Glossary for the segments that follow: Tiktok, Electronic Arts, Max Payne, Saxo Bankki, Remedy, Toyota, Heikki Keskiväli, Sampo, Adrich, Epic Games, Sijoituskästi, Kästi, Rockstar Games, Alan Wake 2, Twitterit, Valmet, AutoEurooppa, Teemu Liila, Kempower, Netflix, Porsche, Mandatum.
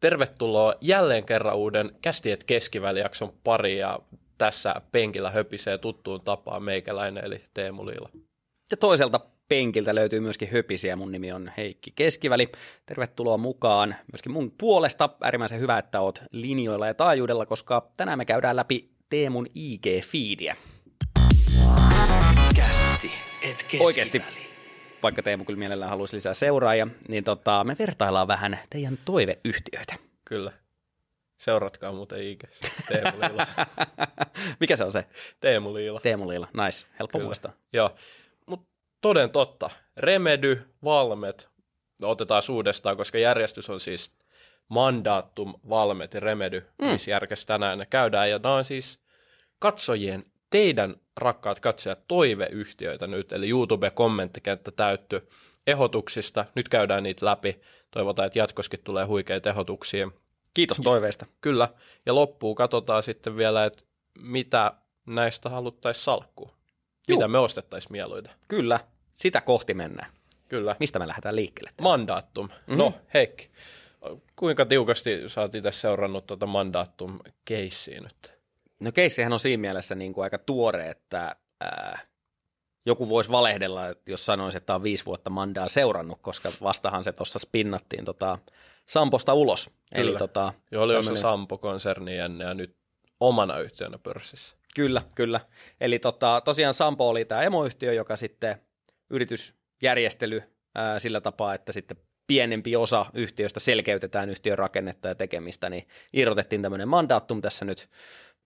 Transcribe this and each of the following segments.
Tervetuloa jälleen kerran uuden Kästi & Keskiväli-jakson pariin ja tässä penkillä höpisee tuttuun tapaan meikäläinen eli Teemu Liila. Ja toiselta penkiltä löytyy myöskin höpisiä. Mun nimi on Heikki Keskiväli. Tervetuloa mukaan myöskin mun puolesta. Äärimmäisen hyvä, että oot linjoilla ja taajuudella, koska tänään me käydään läpi Teemun IG-fiidiä. Kästi & Keskiväli. Oikeasti. Vaikka Teemu kyllä mielellään haluaisi lisää seuraajia, niin me vertaillaan vähän teidän toiveyhtiöitä. Kyllä. Seuratkaa muuten IG:ssä. Teemu Liila. Mikä se on se? Teemu Liila. Teemu Liila, nice. Helppo muistaa. Joo, mutta toden totta. Remedy, Valmet, otetaan uudestaan, koska järjestys on siis Mandatum, Valmet ja Remedy, missä järjestys tänään ne käydään. Ja nämä on siis katsojien teidän, rakkaat katsojat, toiveyhtiöitä nyt, eli YouTube-kommenttikenttä täytty ehdotuksista. Nyt käydään niitä läpi. Toivotaan, että jatkossakin tulee huikeita ehdotuksia. Kiitos toiveista. Kyllä. Ja loppuun katsotaan sitten vielä, että mitä näistä haluttaisiin salkkua. Mitä me ostettaisiin mieluita. Kyllä. Sitä kohti mennään. Kyllä. Mistä me lähdetään liikkeelle? Mandatum. Mm-hmm. No, Heikki, kuinka tiukasti sä oot itse seurannut tuota Mandatum-keissiä nyt? No keissihän on siinä mielessä niin kuin aika tuore, että joku voisi valehdella, jos sanoisi, että on 5 vuotta Mandaa seurannut, koska vastahan se tuossa spinnattiin Samposta ulos. Kyllä. Eli joo, oli tämmöinen... Sampo-konserni ennen ja nyt omana yhtiönä pörssissä. Kyllä, kyllä. Eli tosiaan Sampo oli tämä emoyhtiö, joka sitten yritysjärjestely sillä tapaa, että sitten pienempi osa yhtiöstä selkeytetään yhtiön rakennetta ja tekemistä, niin irrotettiin tämmöinen Mandatum tässä nyt,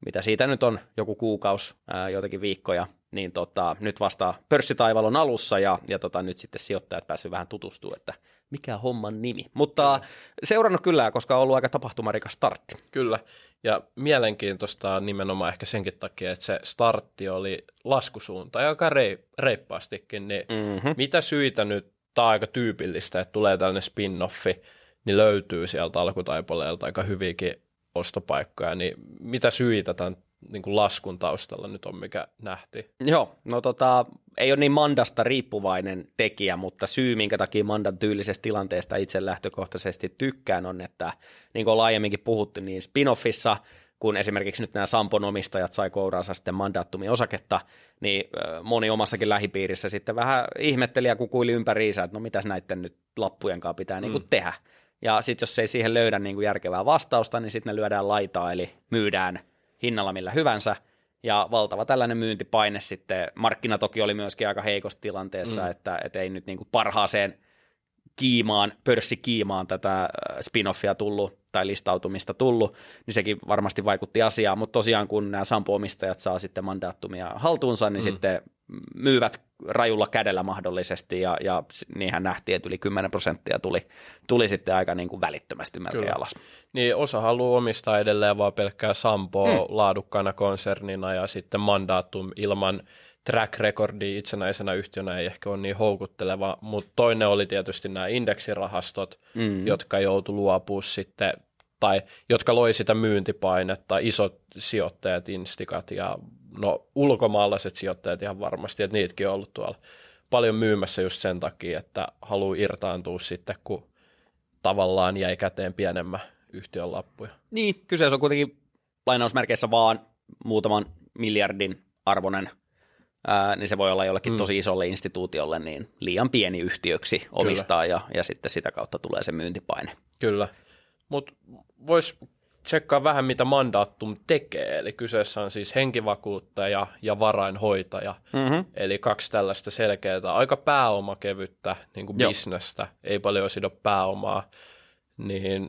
mitä siitä nyt on joku kuukausi, joitakin viikkoja, niin nyt vasta pörssitaivalon alussa ja nyt sitten sijoittajat pääsivät vähän tutustumaan, että mikä homman nimi. Mutta seurannut kyllä, koska on ollut aika tapahtumarikas startti. Kyllä, ja mielenkiintoista nimenomaan ehkä senkin takia, että se startti oli laskusuunta ja aika reippaastikin, niin mitä syitä nyt, tämä on aika tyypillistä, että tulee tällainen spin-offi, niin löytyy sieltä alkutaipoleelta aika hyvinkin ostopaikkoja, niin mitä syitä tämän niin kuin laskun taustalla nyt on, mikä nähtiin? Joo, no ei ole niin Mandasta riippuvainen tekijä, mutta syy, minkä takia Mandan tyylisestä tilanteesta itse lähtökohtaisesti tykkään on, että niin kuin on laajemminkin puhuttu, niin spin-offissa, kun esimerkiksi nyt nämä Sampon omistajat sai kouraansa sitten Mandatumin osaketta, niin moni omassakin lähipiirissä sitten vähän ihmetteli ja kukuili ympäriinsä, että no mitäs näiden nyt lappujenkaan pitää niin kuin tehdä. Ja sitten jos ei siihen löydä niin kuin järkevää vastausta, niin sitten ne lyödään laitaa, eli myydään hinnalla millä hyvänsä. Ja valtava tällainen myyntipaine sitten, markkina toki oli myöskin aika heikossa tilanteessa, että ei nyt niin kuin parhaaseen kiimaan, pörssikiimaan tätä spin-offia tullut tai listautumista tullut, niin sekin varmasti vaikutti asiaan, mutta tosiaan kun nämä Sampo-omistajat saa sitten Mandatumia haltuunsa, niin sitten myyvät rajulla kädellä mahdollisesti, ja niinhän nähtiin, että yli 10% tuli sitten aika niin kuin välittömästi melkein alas. Niin osa haluaa omistaa edelleen vaan pelkkää Sampoa laadukkaana konsernina, ja sitten Mandatum ilman track-rekordia itsenäisenä yhtiönä ei ehkä ole niin houkutteleva, mutta toinen oli tietysti nämä indeksirahastot, jotka joutui luopumaan sitten, tai jotka loi sitä myyntipainetta, isot sijoittajat, instikat ja ulkomaalaiset sijoittajat ihan varmasti, että niitäkin on ollut tuolla paljon myymässä just sen takia, että haluaa irtaantua sitten, kun tavallaan jäi käteen pienemmän yhtiön lappuja. Niin, kyseessä on kuitenkin lainausmerkeissä vaan muutaman miljardin arvoinen, niin se voi olla jollekin tosi isolle instituutiolle niin liian pieni yhtiöksi omistaa, ja sitten sitä kautta tulee se myyntipaine. Kyllä, mutta voisi tsekkaa vähän, mitä Mandatum tekee, eli kyseessä on siis henkivakuuttaja ja varainhoitaja, eli kaksi tällaista selkeää, aika pääomakevyttä niin kuin bisnestä, ei paljon sido pääomaa, niin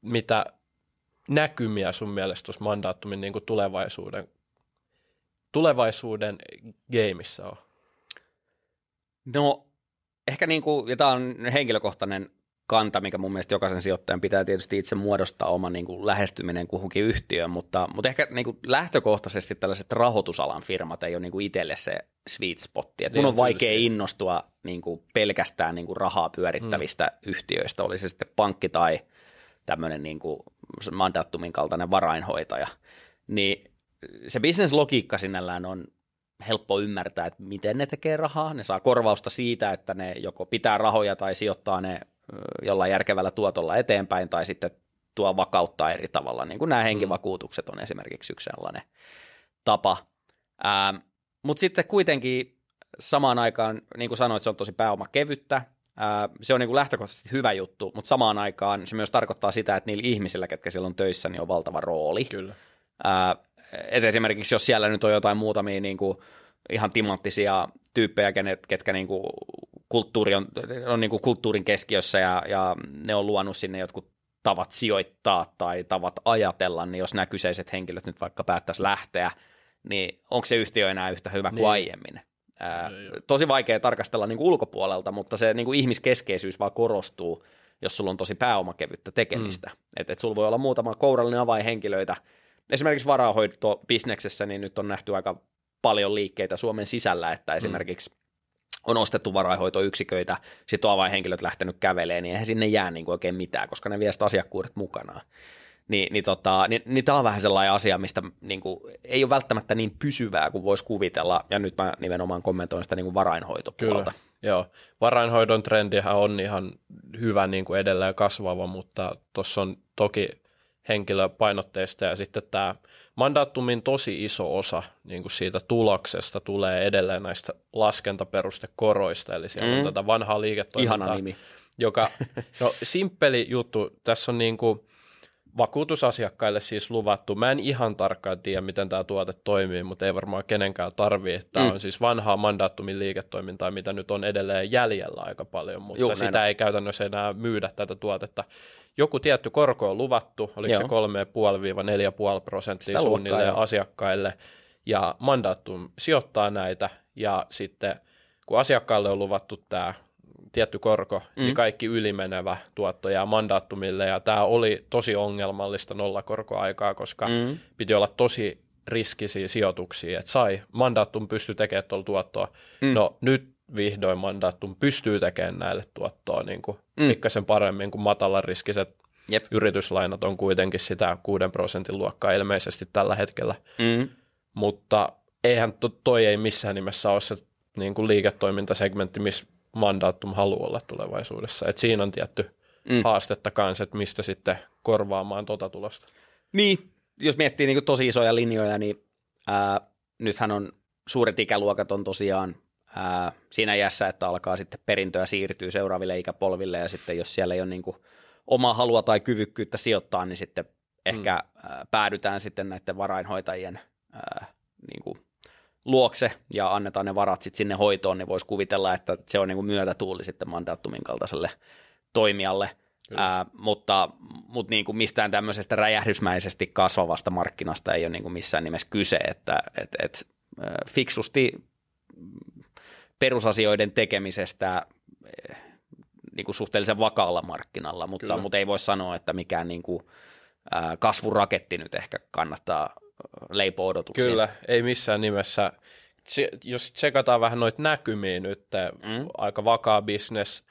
mitä näkymiä sun mielestä tuossa Mandatumin niin kuin tulevaisuuden gameissa on? No ehkä ja tämä on henkilökohtainen kanta, mikä mun mielestä jokaisen sijoittajan pitää tietysti itse muodostaa oma lähestyminen kuhunkin yhtiöön, mutta ehkä lähtökohtaisesti tällaiset rahoitusalan firmat ei ole itselle se sweet spotti. Et mun on vaikea innostua pelkästään rahaa pyörittävistä yhtiöistä, oli se sitten pankki tai tämmöinen Mandatumin kaltainen varainhoitaja, niin se bisneslogiikka sinällään on helppo ymmärtää, että miten ne tekee rahaa. Ne saa korvausta siitä, että ne joko pitää rahoja tai sijoittaa ne jollain järkevällä tuotolla eteenpäin tai sitten haluttua vakauttaa eri tavalla, niin kuin nämä henkivakuutukset on esimerkiksi yksi sellainen tapa. Mutta sitten kuitenkin samaan aikaan, niin kuin sanoit, se on tosi pääomakevyttä. Se on niin kuin lähtökohtaisesti hyvä juttu, mutta samaan aikaan se myös tarkoittaa sitä, että niillä ihmisillä, ketkä siellä on töissä, niin on valtava rooli. Kyllä. Et esimerkiksi jos siellä nyt on jotain muutamia niin kuin ihan timanttisia tyyppejä, ketkä niin kuin kulttuuri on niin kuin kulttuurin keskiössä ja ne on luonut sinne jotkut tavat sijoittaa tai tavat ajatella, niin jos nämä kyseiset henkilöt nyt vaikka päättäisi lähteä, niin onko se yhtiö enää yhtä hyvä kuin aiemmin? Tosi vaikea tarkastella niin kuin ulkopuolelta, mutta se niin kuin ihmiskeskeisyys vaan korostuu, jos sulla on tosi pääomakevyttä tekemistä. Et sulla voi olla muutama kourallinen avainhenkilöitä. Esimerkiksi varainhoitobisneksessä niin nyt on nähty aika paljon liikkeitä Suomen sisällä, että esimerkiksi on ostettu varainhoitoyksiköitä, sitten on avainhenkilöt lähtenyt kävelemään, niin eihän sinne jää niin kuin oikein mitään, koska ne vie sitä asiakkuudet mukanaan. Niin tämä on vähän sellainen asia, mistä niin kuin ei ole välttämättä niin pysyvää kuin voisi kuvitella, ja nyt mä nimenomaan kommentoin sitä niin kuin varainhoitopuolta. Kyllä, joo. Varainhoidon trendihän on ihan hyvä niin kuin edelleen kasvava, mutta tuossa on toki henkilöpainotteista, ja sitten tämä Mandatumin tosi iso osa niin kuin siitä tuloksesta tulee edelleen näistä laskentaperustekoroista, eli siellä on tätä vanhaa liiketoimintaa. Ihana nimi. Joka, no simppeli juttu, tässä on niin kuin vakuutusasiakkaille siis luvattu. Mä en ihan tarkkaan tiedä, miten tämä tuote toimii, mutta ei varmaan kenenkään tarvitse. Tämä on siis vanhaa Mandatumin liiketoimintaa, mitä nyt on edelleen jäljellä aika paljon, mutta sitä ei käytännössä enää myydä tätä tuotetta. Joku tietty korko on luvattu, oliko se 3,5-4,5% suunnilleen asiakkaille, ja Mandatum sijoittaa näitä, ja sitten kun asiakkaalle on luvattu tämä tietty korko, niin kaikki ylimenevä tuotto jää Mandatumille, ja tämä oli tosi ongelmallista nollakorkoaikaa, koska piti olla tosi riskisiä sijoituksia, että Mandatum pystyi tekemään tuolla tuottoa. No nyt vihdoin Mandatum pystyy tekemään näille tuottoa niin kuin pikkasen paremmin, kuin matalariskiset yrityslainat on kuitenkin sitä 6% luokkaa ilmeisesti tällä hetkellä, mutta eihän toi ei missään nimessä ole se niin kuin liiketoimintasegmentti, missä Mandatum haluaa olla tulevaisuudessa. Et siinä on tietty haastetta kanssa, että mistä sitten korvaamaan tuota tulosta. Niin, jos miettii niin kuin tosi isoja linjoja, niin nythän on suuret ikäluokat on tosiaan siinä iässä, että alkaa sitten perintöä siirtyä seuraaville ikäpolville, ja sitten jos siellä ei ole niin kuin omaa halua tai kyvykkyyttä sijoittaa, niin sitten ehkä päädytään sitten näiden varainhoitajien niin kuin luokse ja annetaan ne varat sitten sinne hoitoon, niin voisi kuvitella, että se on niin kuin myötätuuli sitten Mandatumin kaltaiselle toimijalle, mutta niin kuin mistään tämmöisestä räjähdysmäisesti kasvavasta markkinasta ei ole niin kuin missään nimessä kyse, että fiksusti perusasioiden tekemisestä niin kuin suhteellisen vakaalla markkinalla, mutta ei voi sanoa, että mikään niin kuin kasvuraketti nyt ehkä kannattaa leipo odotuksia. Kyllä, ei missään nimessä. Jos tsekataan vähän noita näkymiä nyt, aika vakaa bisnes,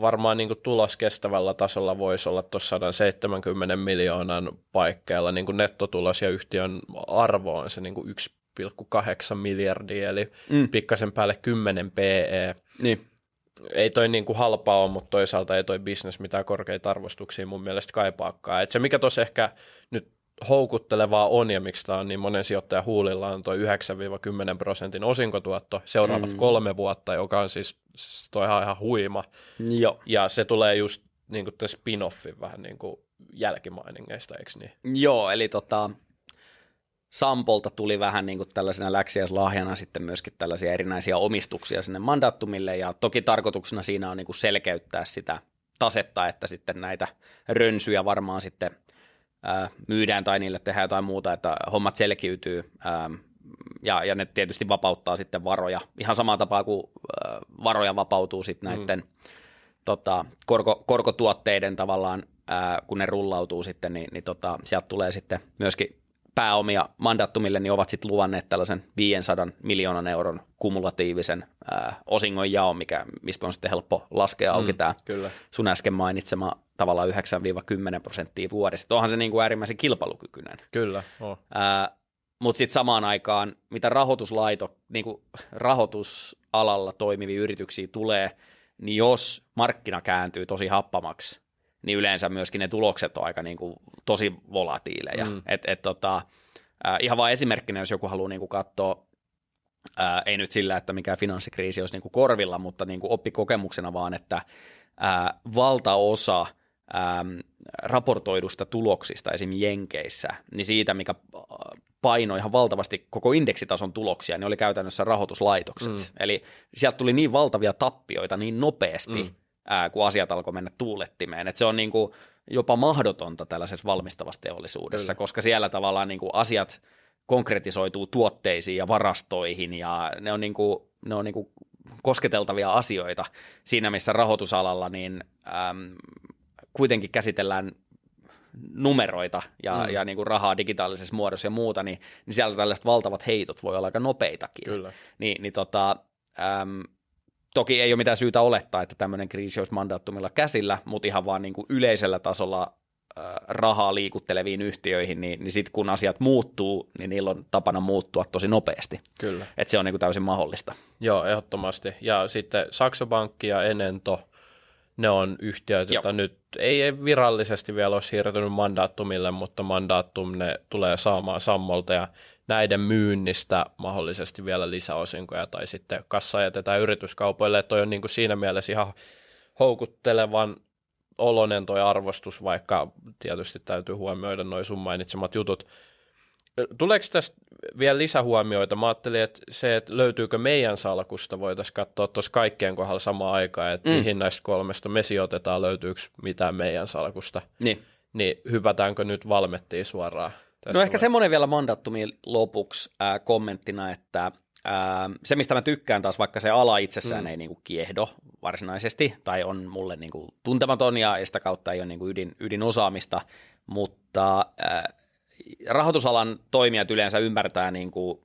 varmaan niin kuin tulos kestävällä tasolla voisi olla tuossa 170 miljoonan paikkeilla niin kuin nettotulos, ja yhtiön arvo on se niin kuin 1,8 miljardia, eli pikkasen päälle 10 PE. Niin. Ei toi niin kuin halpaa ole, mutta toisaalta ei toi bisnes mitään korkeita arvostuksia mun mielestä kaipaakaan. Et se mikä tuossa ehkä nyt houkuttelevaa on, ja miksi tämä on niin monen sijoittajan huulilla, on tuo 9-10% osinkotuotto seuraavat 3 vuotta, joka on siis toihan ihan huima. Joo. Ja se tulee just niin kuin tämän spin-offin vähän niin kuin jälkimainingeista, eikö niin? Joo, eli Sampolta tuli vähän niin kuin tällaisena läksiäislahjana sitten myöskin tällaisia erinäisiä omistuksia sinne Mandatumille, ja toki tarkoituksena siinä on niin kuin selkeyttää sitä tasetta, että sitten näitä rönsyjä varmaan sitten myydään tai niille tehdään jotain muuta, että hommat selkiytyy, ja ne tietysti vapauttaa sitten varoja. Ihan samaa tapaa kuin varoja vapautuu sitten näiden korkotuotteiden tavallaan, kun ne rullautuu sitten, niin sieltä tulee sitten myöskin pääomia Mandatumille, niin ovat sitten luvanneet tällaisen 500 miljoonan euron kumulatiivisen osingon jaon, mistä on sitten helppo laskea auki tämä sun äsken mainitsema tavallaan 9-10% vuodessa. Onhan se niin kuin äärimmäisen kilpailukykyinen. Kyllä, on. Mutta sitten samaan aikaan, mitä niin kuin rahoitusalalla toimivia yrityksiä tulee, niin jos markkina kääntyy tosi happamaksi, niin yleensä myöskin ne tulokset on aika niin kuin tosi volatiileja. Mm. Ihan vaan esimerkkinä, jos joku haluaa niin kuin katsoa, ei nyt sillä, että mikä finanssikriisi olisi niin kuin korvilla, mutta niin kuin oppikokemuksena vaan, että valtaosa raportoidusta tuloksista esimerkiksi Jenkeissä, niin siitä, mikä painoi ihan valtavasti koko indeksitason tuloksia, niin oli käytännössä rahoituslaitokset. Mm. Eli sieltä tuli niin valtavia tappioita niin nopeasti, kun asiat alkoi mennä tuulettimeen. Että se on niin kuin jopa mahdotonta tällaisessa valmistavassa teollisuudessa, koska siellä tavallaan niin kuin asiat konkretisoituu tuotteisiin ja varastoihin, ja ne on niin kuin kosketeltavia asioita siinä, missä rahoitusalalla niin kuitenkin käsitellään numeroita ja niin kuin rahaa digitaalisessa muodossa ja muuta, niin siellä tällaiset valtavat heitot voi olla aika nopeitakin. Kyllä. Toki ei ole mitään syytä olettaa, että tämmöinen kriisi olisi Mandatumilla käsillä, mutta ihan vaan niin kuin yleisellä tasolla rahaa liikutteleviin yhtiöihin, niin sitten kun asiat muuttuu, niin niillä on tapana muuttua tosi nopeasti. Kyllä. Että se on niin kuin täysin mahdollista. Joo, ehdottomasti. Ja sitten Saxo Bankki ja Enento, ne on yhtiöitä, joita nyt ei virallisesti vielä ole siirtynyt Mandatumille, mutta Mandatum ne tulee saamaan Sammolta ja näiden myynnistä mahdollisesti vielä lisäosinkoja tai sitten kassa jätetään yrityskaupoille. Toi on niin kuin siinä mielessä ihan houkuttelevan oloinen toi arvostus, vaikka tietysti täytyy huomioida nuo sun mainitsemat jutut. Tuleeko tästä vielä lisähuomioita? Mä ajattelin, että se, että löytyykö meidän salkusta, voitaisiin katsoa tuossa kaikkien kohdalla samaan aikaan, että mihin näistä kolmesta me sijoitetaan, löytyykö mitään meidän salkusta. Niin hypätäänkö nyt Valmettiin suoraan? No ehkä semmoinen vielä Mandatumin lopuksi kommenttina, että se, mistä mä tykkään taas, vaikka se ala itsessään ei niinku kiehdo varsinaisesti, tai on mulle niinku tuntematon ja sitä kautta ei ole niinku ydinosaamista, mutta rahoitusalan toimijat yleensä ymmärtää niinku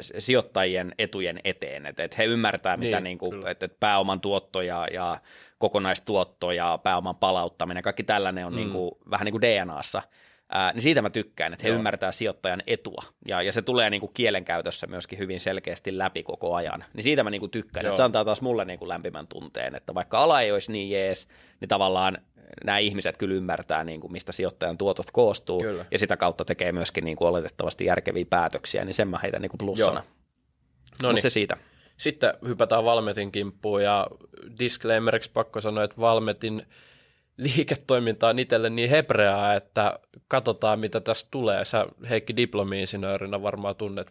sijoittajien etujen eteen, että he ymmärtää, mitä niinku, että pääoman tuotto ja kokonaistuotto ja pääoman palauttaminen, kaikki tällainen on niinku, vähän niin kuin DNAssa. Niin siitä mä tykkään, että he ymmärtää sijoittajan etua, ja se tulee niinku kielenkäytössä myöskin hyvin selkeästi läpi koko ajan, niin siitä mä niinku tykkään, että se antaa taas mulle niinku lämpimän tunteen, että vaikka ala ei olisi niin jees, niin tavallaan nämä ihmiset kyllä ymmärtää, niinku, mistä sijoittajan tuotot koostuu, kyllä. ja sitä kautta tekee myöskin niinku oletettavasti järkeviä päätöksiä, niin sen mä heitän niinku plussana, mutta se siitä. Sitten hypätään Valmetin kimppuun, ja disclaimeriksi pakko sanoa, että Valmetin liiketoiminta on itselle niin hebreaa, että katsotaan, mitä tässä tulee. Sä, Heikki, diplomi-insinöörinä varmaan tunnet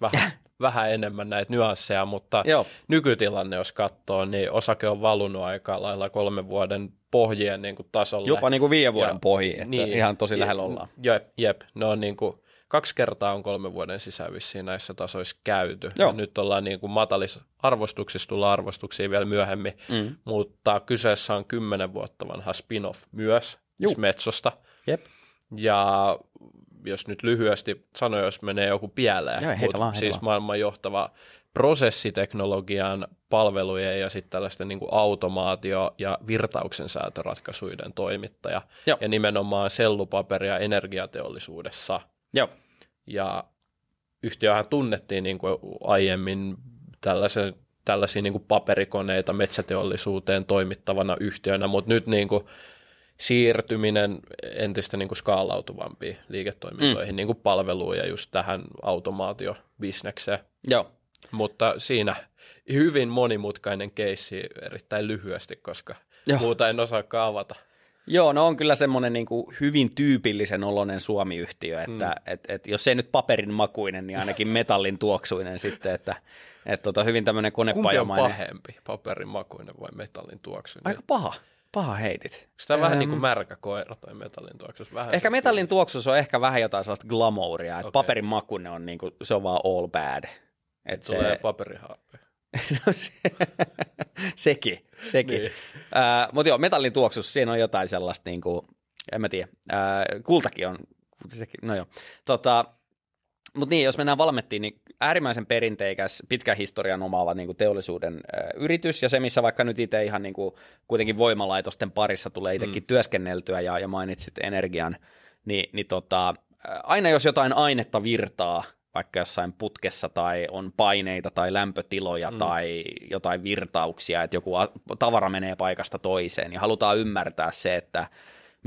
vähän enemmän näitä nyansseja, mutta nykytilanne, jos katsoo, niin osake on valunut aika lailla 3 vuoden pohjien niin kuin tasolle. Jopa niin kuin 5 vuoden pohjiin, että niin, ihan tosi lähellä ollaan. Jep, ne on niin kuin 2 kertaa on 3 vuoden sisään vissiin näissä tasoissa käyty. Ja nyt ollaan niin kuin matalissa arvostuksissa, tullaan arvostuksiin vielä myöhemmin, mutta kyseessä on 10 vuotta vanha spin-off myös Metsosta. Jep. Ja jos nyt lyhyesti sanoin, jos menee joku pieleen, siis maailman johtava prosessiteknologian palvelujen ja sitten tällaisten niin kuin automaatio- ja virtauksen säätöratkaisuiden toimittaja, ja nimenomaan sellupaperia energiateollisuudessa. Ja yhtiöhän tunnettiin niin kuin aiemmin tällaisia niin kuin paperikoneita metsäteollisuuteen toimittavana yhtiönä, mutta nyt niin kuin siirtyminen entistä niin kuin skaalautuvampia liiketoimintoihin, niin kuin palveluun ja just tähän automaatiobisnekseen. Mutta siinä hyvin monimutkainen keissi erittäin lyhyesti, koska muuta en osaakaan avata. Joo, no on kyllä semmoinen niin kuin hyvin tyypillisen oloinen Suomi-yhtiö, että jos ei nyt paperin makuinen, niin ainakin metallin tuoksuinen sitten, että hyvin tämmöinen konepajamainen. Kumpi on pahempi, paperin makuinen vai metallin tuoksuinen? Aika paha heitit. Onko tämä vähän niin kuin märkä koira tai metallin tuoksus? Ehkä metallin tuoksus on ehkä vähän jotain sellaista glamouria, että paperin makuinen on niin kuin, se on vaan all bad. Että tulee paperihaapea. No sekin. Niin. Mutta joo, metallin tuoksussa siinä on jotain sellaista, niin kuin, en mä tiedä, kultakin on, sekin, no joo. Mutta niin, jos mennään Valmettiin, niin äärimmäisen perinteikäs, pitkän historian omaava niin kuin teollisuuden yritys, ja se, missä vaikka nyt itse ihan niin kuin, kuitenkin voimalaitosten parissa tulee itsekin työskenneltyä, ja mainitsit energian, niin aina jos jotain ainetta virtaa, vaikka jossain putkessa tai on paineita tai lämpötiloja tai jotain virtauksia, että joku tavara menee paikasta toiseen, niin halutaan ymmärtää se, että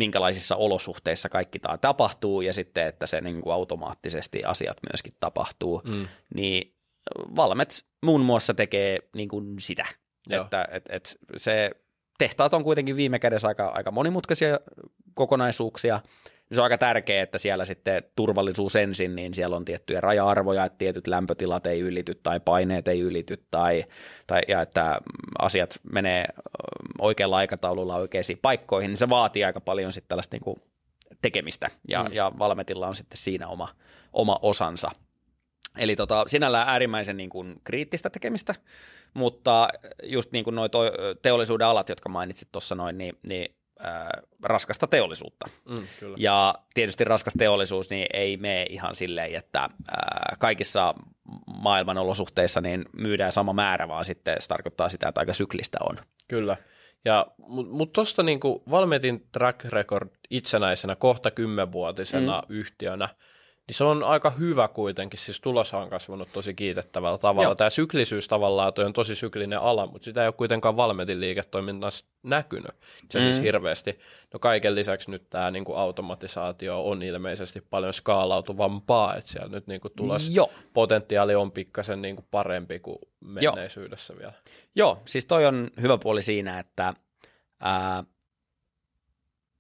minkälaisissa olosuhteissa kaikki tämä tapahtuu ja sitten, että se niin kuin automaattisesti asiat myöskin tapahtuu, niin Valmet muun muassa tekee niin kuin sitä, että se tehtaat on kuitenkin viime kädessä aika monimutkaisia kokonaisuuksia. Se on aika tärkeää, että siellä sitten turvallisuus ensin, niin siellä on tiettyjä raja-arvoja, että tietyt lämpötilat ei ylity tai paineet ei ylity tai ja että asiat menee oikealla aikataululla oikeisiin paikkoihin, niin se vaatii aika paljon sitten tällaista niin kuin tekemistä ja Valmetilla on sitten siinä oma osansa. Eli sinällään äärimmäisen niin kuin kriittistä tekemistä, mutta just niin kuin noi teollisuuden alat, jotka mainitsit tuossa noin, niin raskasta teollisuutta. Kyllä. Ja tietysti raskas teollisuus niin ei mene ihan silleen, että kaikissa maailman olosuhteissa niin myydään sama määrä, vaan sitten se tarkoittaa sitä, että aika syklistä on. Kyllä. Mutta tuosta niinku Valmetin track record itsenäisenä kohta 10-vuotisena yhtiönä, niin se on aika hyvä kuitenkin, siis tulos on kasvanut tosi kiitettävällä tavalla. Tämä syklisyys tavallaan, toi on tosi syklinen ala, mutta sitä ei ole kuitenkaan Valmetin liiketoiminnassa näkynyt. Se siis hirveästi, no kaiken lisäksi nyt tämä niinku automatisaatio on ilmeisesti paljon skaalautuvampaa, että siellä nyt niinku tulospotentiaali on pikkasen niinku parempi kuin menneisyydessä vielä. Joo, siis toi on hyvä puoli siinä, että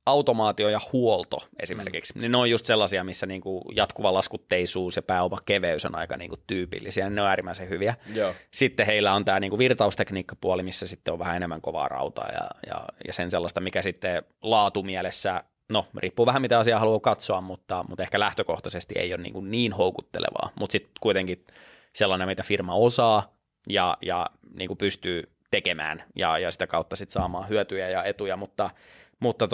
automaatio ja huolto esimerkiksi, niin ne on just sellaisia, missä niinku jatkuva laskutteisuus ja pääomakeveys on aika niinku tyypillisiä, niin ne on äärimmäisen hyviä. Joo. Sitten heillä on tämä niinku virtaustekniikkapuoli, missä sitten on vähän enemmän kovaa rautaa ja sen sellaista, mikä sitten laatumielessä, no riippuu vähän mitä asiaa haluaa katsoa, mutta ehkä lähtökohtaisesti ei ole niinku niin houkuttelevaa, mutta sitten kuitenkin sellainen, mitä firma osaa ja niinku pystyy tekemään ja sitä kautta sitten saamaan hyötyjä ja etuja, mutta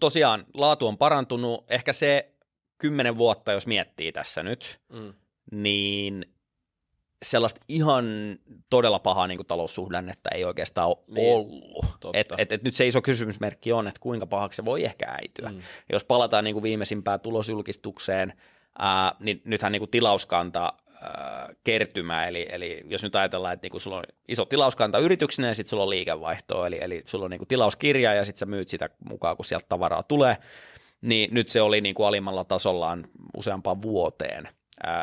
tosiaan laatu on parantunut, ehkä se 10 vuotta, jos miettii tässä nyt, niin sellaista ihan todella pahaa niin kuin taloussuhdannetta ei oikeastaan ole ollut. Et nyt se iso kysymysmerkki on, että kuinka pahaksi se voi ehkä äityä. Jos palataan niin kuin viimeisimpään tulosjulkistukseen, niin nythän niin kuin tilauskanta kertymä, eli jos nyt ajatellaan, että niinku sulla on iso tilauskanta yrityksenä ja sitten sulla on liikevaihtoa, eli sulla on niinku tilauskirja ja sitten sä myyt sitä mukaan, kun sieltä tavaraa tulee, niin nyt se oli niinku alimmalla tasollaan useampaan vuoteen.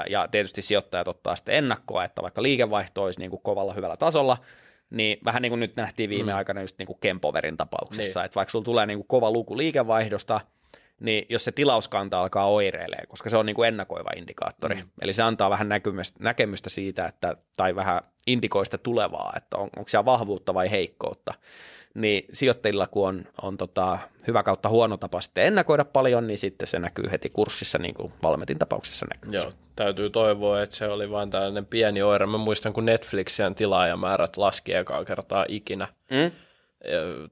Ja tietysti sijoittajat ottaa sitten ennakkoa, että vaikka liikevaihto olisi niinku kovalla hyvällä tasolla, niin vähän niin kuin nyt nähtiin viime aikana just niinku Kempowerin tapauksessa, että vaikka sulla tulee niinku kova luku liikevaihdosta, niin jos se tilauskanta alkaa oireilee, koska se on niin kuin ennakoiva indikaattori. Eli se antaa vähän näkemystä siitä, että, tai vähän indikoista tulevaa, että onko siellä vahvuutta vai heikkoutta. Niin sijoittajilla, kun on hyvä kautta huono tapa sitten ennakoida paljon, niin sitten se näkyy heti kurssissa, niin kuin Valmetin tapauksessa näkyy. Joo, täytyy toivoa, että se oli vain tällainen pieni oire. Mä muistan, kun Netflixien tilaajamäärät laski ekaa kertaa ikinä.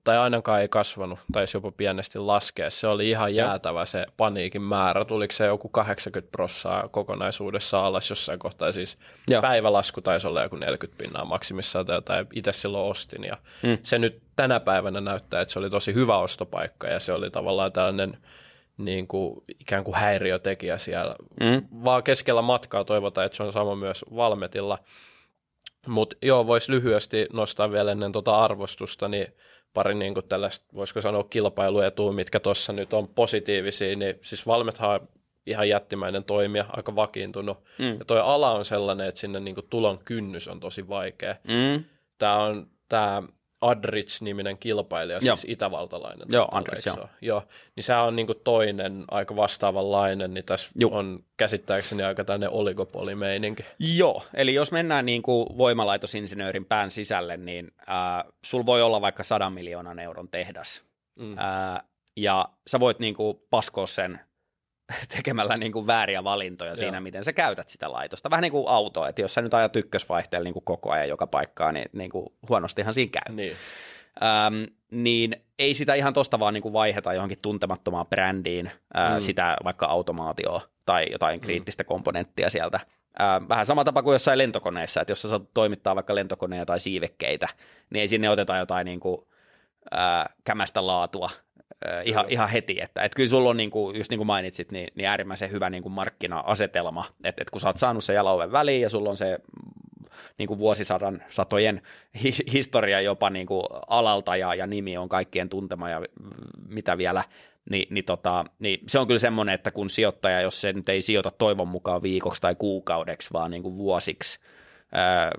Tai ainakaan ei kasvanut, tai jopa pienesti laskea. Se oli ihan jäätävä se paniikin määrä. Tuliko se joku 80% kokonaisuudessa alas jossain kohtaa? Siis päivälasku taisi olla joku 40% maksimissaan, tai itse silloin ostin. Ja se nyt tänä päivänä näyttää, että se oli tosi hyvä ostopaikka, ja se oli tavallaan tällainen niin kuin, ikään kuin häiriötekijä siellä. Vaan keskellä matkaa toivotaan, että se on sama myös Valmetilla. Mutta joo, voisi lyhyesti nostaa vielä ennen arvostusta, niin pari niinku tällaista, voisiko sanoa kilpailuetua, mitkä tuossa nyt on positiivisia, niin siis Valmethan on ihan jättimäinen toimija, aika vakiintunut. Ja toi ala on sellainen, että sinne niinku tulon kynnys on tosi vaikea. Tämä on tämä Adrich-niminen kilpailija, siis itävaltalainen. Joo, Adrich, joo. Niin se on niinku toinen aika vastaavanlainen, niin tässä on käsittääkseni aika tämmöinen oligopolimeininki. Joo, eli jos mennään niinku voimalaitosinsinöörin pään sisälle, niin sulla voi olla vaikka 100 miljoonan euron tehdas, ja sä voit niinku paskoa sen tekemällä niinku vääriä valintoja siinä, miten sä käytät sitä laitosta. Vähän niin kuin auto, että jos sä nyt ajat ykkösvaihteella niinku koko ajan joka paikkaan, niin niinku huonostihan siinä käy. Niin. Niin ei sitä ihan tosta vaan niinku vaiheta johonkin tuntemattomaan brändiin, sitä vaikka automaatioa tai jotain kriittistä komponenttia sieltä. Vähän sama tapa kuin jossain lentokoneessa, että jos sä saat toimittaa vaikka lentokoneja tai siivekkeitä, niin ei sinne oteta jotain niinku kämästä laatua ihan heti, että et kyllä sulla on, niinku, just niin kuin mainitsit, niin äärimmäisen hyvä niinku markkina-asetelma, että kun sä oot saanut sen jaloven väliin ja sulla on se niin kuin vuosisadan satojen historia jopa niin kuin alalta ja nimi on kaikkien tuntema ja mitä vielä, niin se on kyllä semmoinen, että kun sijoittaja, jos se nyt ei sijoita toivon mukaan viikoksi tai kuukaudeksi, vaan niin kuin vuosiksi,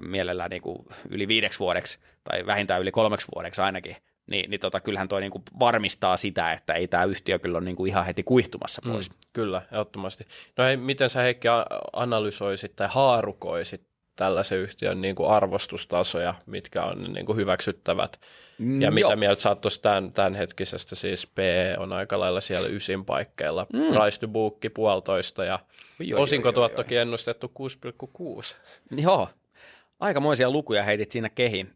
mielellään niin kuin yli 5 vuodeksi tai vähintään yli 3 vuodeksi ainakin, niin kyllähän toi niinku varmistaa sitä, että ei tämä yhtiö kyllä ole niinku ihan heti kuihtumassa pois. Kyllä, ehdottomasti. No hei, miten sä Heikki analysoisit tai haarukoisit tällaisen yhtiön niinku arvostustasoja, mitkä on niinku hyväksyttävät? Ja mitä mieltä sä oot tuossa tämänhetkisestä, siis PE on aika lailla siellä 9 paikkeilla, price to book 1,5 ja osinkotuottokin ennustettu 6,6. Joo, aikamoisia lukuja heitit siinä kehiin.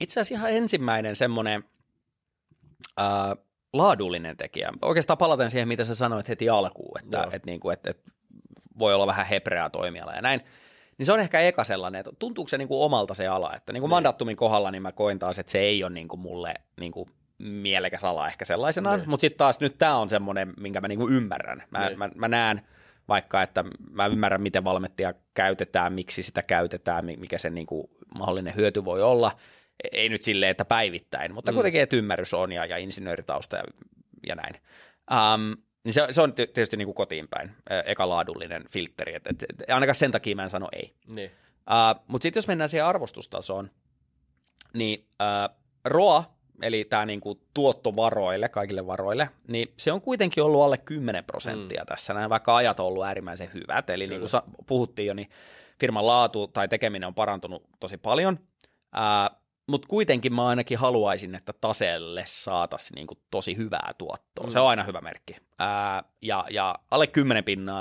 Itse asiassa ihan ensimmäinen semmoinen laadullinen tekijä. Oikeastaan palaten siihen, mitä sä sanoit heti alkuun, että voi olla vähän hepreää toimiala ja näin. Niin se on ehkä eka sellainen, että tuntuuko se niin kuin omalta se ala. Että niin kuin Mandatumin kohdalla niin mä koin taas, että se ei ole niin kuin mulle niin kuin mielekäs ala ehkä sellaisenaan. Mutta sitten taas nyt tämä on semmoinen, minkä mä niin kuin ymmärrän. Mä näen vaikka, että mä ymmärrän, miten Valmettia käytetään, miksi sitä käytetään, mikä se niin kuin mahdollinen hyöty voi olla. Ei nyt silleen, että päivittäin, mutta kuitenkin, että ymmärrys on ja insinööritausta ja näin. Niin se on tietysti niin kuin kotiin päin, eka laadullinen filtteri, että ainakaan sen takia mä en sano ei. Niin. Mutta sitten jos mennään siihen arvostustasoon, niin ROA, eli tämä niin kuin tuotto varoille, kaikille varoille, niin se on kuitenkin ollut alle 10% tässä, näin, vaikka ajat on ollut äärimmäisen hyvät. Eli niin kuin puhuttiin jo, niin firman laatu tai tekeminen on parantunut tosi paljon. Mutta kuitenkin mä ainakin haluaisin, että taseelle saataisiin niinku tosi hyvää tuottoa. Se on aina hyvä merkki. Ja alle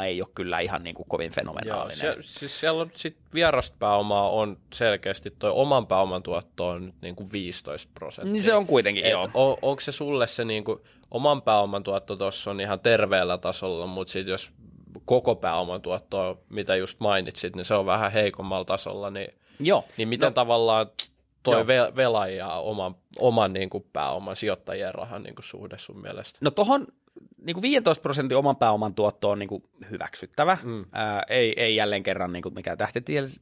10% ei ole kyllä ihan niinku kovin fenomenaalinen. Joo, siis siellä on sitten vierasta pääomaa on selkeästi, toi oman pääoman tuotto on nyt niinku 15%. Niin se on kuitenkin, joo. Onko se sulle se niinku, oman pääoman tuotto tuossa on ihan terveellä tasolla, mutta sitten jos koko pääoman tuottoa, mitä just mainitsit, niin se on vähän heikommalla tasolla, niin miten tavallaan toi vela ja oman niin kuin pääoman sijoittajien rahan niin kuin suhde sun mielestä? No tuohon niin 15% oman pääoman tuotto on niin kuin hyväksyttävä. Ei jälleen kerran niin kuin mikään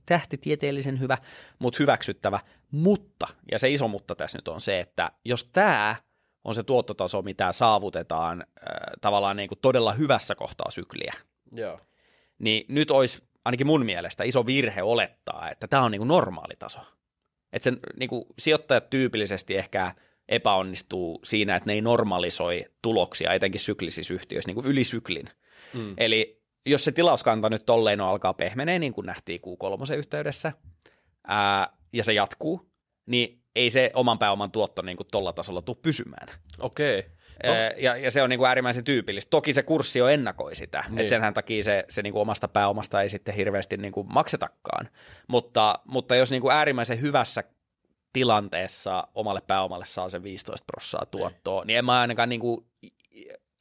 tähtitieteellisen hyvä, mutta hyväksyttävä. Mutta, ja se iso mutta tässä nyt on se, että jos tämä on se tuottotaso, mitä saavutetaan tavallaan niin kuin todella hyvässä kohtaa sykliä, niin nyt olisi ainakin mun mielestä iso virhe olettaa, että tämä on niin kuin normaali taso. Että sen niin kuin sijoittajat tyypillisesti ehkä epäonnistuu siinä, että ne ei normalisoi tuloksia, etenkin syklisissä yhtiöissä, niin kuin yli syklin. Eli jos se tilauskanta nyt tolleen alkaa pehmenee, niin kuin nähtiin Q3 yhteydessä, ja se jatkuu, niin ei se oman pääoman tuotto niin kuin tolla tasolla tule pysymään. Okei. No. Ja se on niin kuin äärimmäisen tyypillistä. Toki se kurssi jo ennakoi sitä, että senhän takia se niin kuin omasta pääomasta ei sitten hirveästi niin kuin maksetakaan, mutta jos niin kuin äärimmäisen hyvässä tilanteessa omalle pääomalle saa sen 15% tuottoa, niin en mä ainakaan niin kuin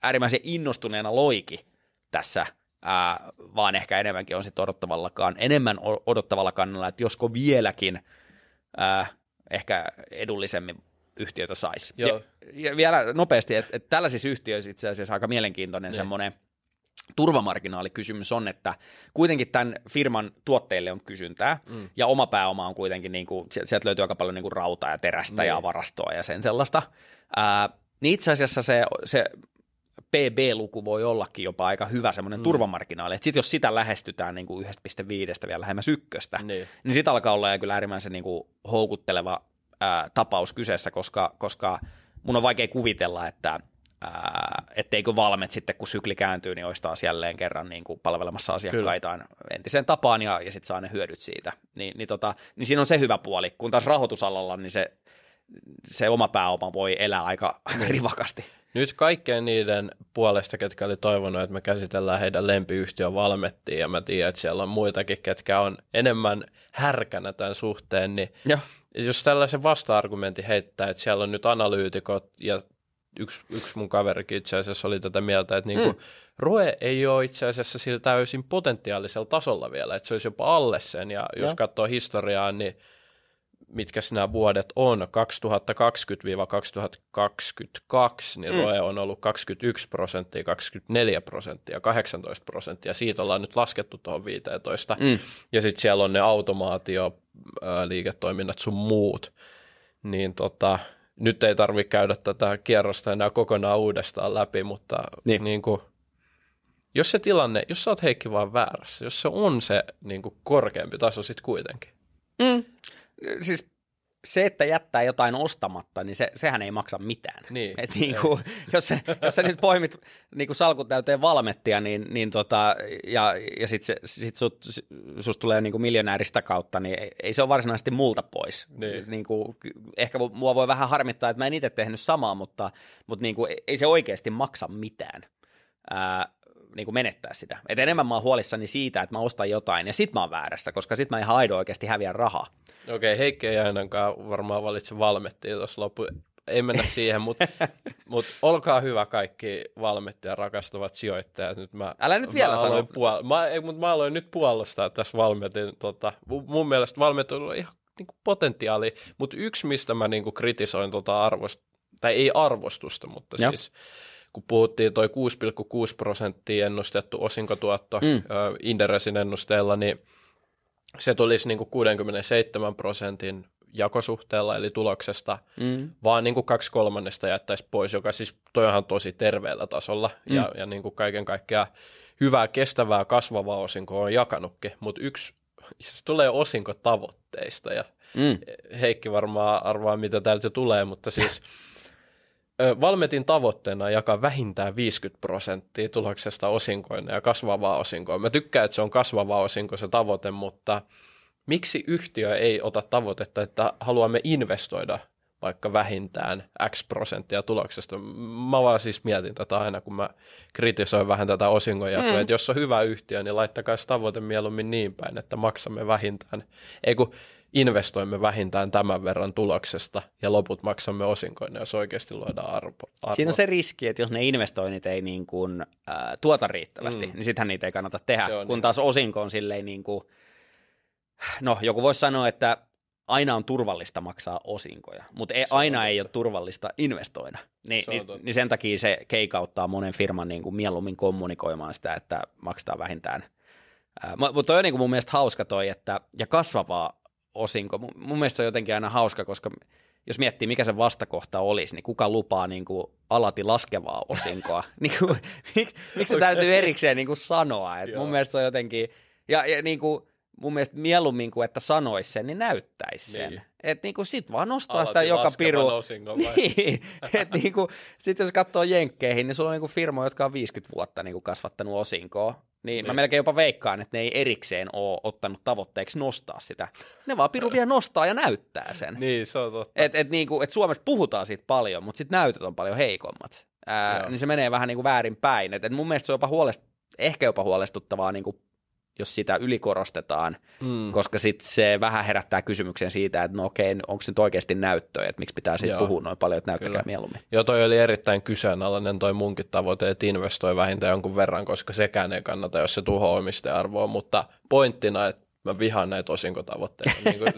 äärimmäisen innostuneena loiki tässä, vaan ehkä enemmänkin on sitten enemmän odottavalla kannalla, että josko vieläkin ehkä edullisemmin yhtiötä saisi. Ja vielä nopeasti, että tällaisissa yhtiöissä itse asiassa aika mielenkiintoinen semmoinen turvamarginaalikysymys on, että kuitenkin tämän firman tuotteille on kysyntää, ja oma pääoma on kuitenkin, niin kuin, sieltä löytyy aika paljon niin kuin rautaa ja terästä ja varastoa ja sen sellaista. Niin itse asiassa se PB-luku voi ollakin jopa aika hyvä semmoinen turvamarginaali, että sitten jos sitä lähestytään niin kuin 1,5 vielä lähemmäs 1, niin sitä alkaa olla kyllä äärimmäisen niin kuin houkutteleva tapaus kyseessä, koska mun on vaikea kuvitella, että etteikö Valmet sitten, kun sykli kääntyy, niin olisi taas jälleen kerran niin kuin palvelemassa asiakkaitaan entiseen tapaan ja sitten saa ne hyödyt siitä. Niin siinä on se hyvä puoli, kun taas rahoitusalalla niin se oma pääoma voi elää aika rivakasti. Nyt kaikkien niiden puolesta, ketkä oli toivonut, että me käsitellään heidän lempiyhtiön Valmettiin, ja mä tiedän, että siellä on muitakin, ketkä on enemmän härkänä tämän suhteen, niin jos tällaisen vasta-argumentin heittää, että siellä on nyt analyytikot, ja yksi mun kaverikin itse asiassa oli tätä mieltä, että niinku ROE ei ole itse asiassa sillä täysin potentiaalisella tasolla vielä, että se olisi jopa alle sen, ja jos katsoo historiaa, niin mitkä nämä vuodet on, 2020-2022, niin ROE on ollut 21%, 24%, 18%. Siitä ollaan nyt laskettu tuohon 15. Ja sitten siellä on ne automaatio, liiketoiminnat sun muut. Niin nyt ei tarvitse käydä tätä kierrosta enää kokonaan uudestaan läpi, mutta niin kuin, jos se tilanne, jos sä oot Heikki vaan väärässä, jos se on se niin kuin korkeampi taso sitten kuitenkin. Siis se, että jättää jotain ostamatta, niin sehän ei maksa mitään. Niin. Et niin kuin, jos sä nyt poimit niin kuin salkun täyteen Valmettia, ja sitten susta tulee niin kuin miljonääristä kautta, niin ei se ole varsinaisesti multa pois. Niin. Niin kuin, ehkä mua voi vähän harmittaa, että mä en itse tehnyt samaa, mutta niin kuin, ei se oikeasti maksa mitään. Niin kuin menettää sitä. Et enemmän mä oon huolissani siitä, että mä ostan jotain ja sit mä oon väärässä, koska sit mä ihan aidoin oikeasti häviän rahaa. Okei, Heikki ei ainakaan varmaan valitse Valmettia tuossa loppu. Ei mennä siihen, mutta olkaa hyvä kaikki Valmettia rakastavat sijoittajat. Nyt älä nyt vielä sano. Mä aloin nyt puolustaa tässä Valmetin. Mun mielestä Valmet on ihan niin kuin potentiaali, mutta yksi mistä mä niin kuin kritisoin tai ei arvostusta, mutta siis kun puhuttiin toi 6,6% ennustettu osinkotuotto Inderesin ennusteella, niin se tulisi niin kuin 67% jakosuhteella, eli tuloksesta, vaan niin kuin 2/3 jättäisi pois, joka siis toihan tosi terveellä tasolla, ja niin kuin kaiken kaikkiaan hyvää, kestävää, kasvavaa osinkoa on jakanutkin, mutta se tulee osinkotavoitteista, ja Heikki varmaan arvaa, mitä täältä tulee, mutta siis Valmetin tavoitteena on jakaa vähintään 50% tuloksesta osinkoina ja kasvavaa osinkoa. Mä tykkään, että se on kasvavaa osinko se tavoite, mutta miksi yhtiö ei ota tavoitetta, että haluamme investoida vaikka vähintään X% tuloksesta? Mä vaan siis mietin tätä aina, kun mä kritisoin vähän tätä osingonjakoa, että jos on hyvä yhtiö, niin laittakaa se tavoite mieluummin niin päin, että maksamme vähintään, investoimme vähintään tämän verran tuloksesta ja loput maksamme osinkoina, jos oikeasti luodaan arvoa. Siinä on se riski, että jos ne investoinnit ei niin kuin, tuota riittävästi, niin sittenhän niitä ei kannata tehdä, kun taas osinko on silleen niin kuin, no joku voisi sanoa, että aina on turvallista maksaa osinkoja, mutta ei ole turvallista investoida. Niin sen takia se keikauttaa monen firman niin kuin mieluummin kommunikoimaan sitä, että maksaa vähintään. Mutta toi on niin kuin mun mielestä hauska toi, että ja kasvavaa osinko. Mun mielestä se on jotenkin aina hauska, koska jos miettii, mikä se vastakohta olisi, niin kuka lupaa niin kuin alati laskevaa osinkoa? Miksi se täytyy erikseen niin kuin sanoa? Et mun mielestä se on jotenkin, ja niin kuin, mun mielestä mieluummin kuin että sanoisi sen, niin näyttäisi sen. Niin. Että niin kuin sit vaan nostaa alati sitä joka piru. Niin. Että niin kuin, sit jos katsoo jenkkeihin, niin sulla on niin kuin firmoja, jotka on 50 vuotta niin kuin kasvattanut osinkoa. Niin mä melkein jopa veikkaan, että ne ei erikseen ole ottanut tavoitteeksi nostaa sitä. Ne vaan piru vielä nostaa ja näyttää sen. Niin, se on totta. Että niin kuin, Suomessa puhutaan siitä paljon, mutta sitten näytöt on paljon heikommat. Niin se menee vähän niin kuin väärinpäin. Että mun mielestä se on jopa ehkä jopa huolestuttavaa niin kuin jos sitä ylikorostetaan, koska sitten se vähän herättää kysymyksen siitä, että no okei, onko nyt oikeasti näyttöä, että miksi pitää siitä puhua noin paljon, että näyttäkää mieluummin. Joo, toi oli erittäin kyseenalainen toi munkin tavoite, että investoi vähintään jonkun verran, koska sekään ei kannata, jos se tuhoaa omistaja-arvoa, mutta pointtina, että mä vihaan näitä osinkotavoitteita, niin kuin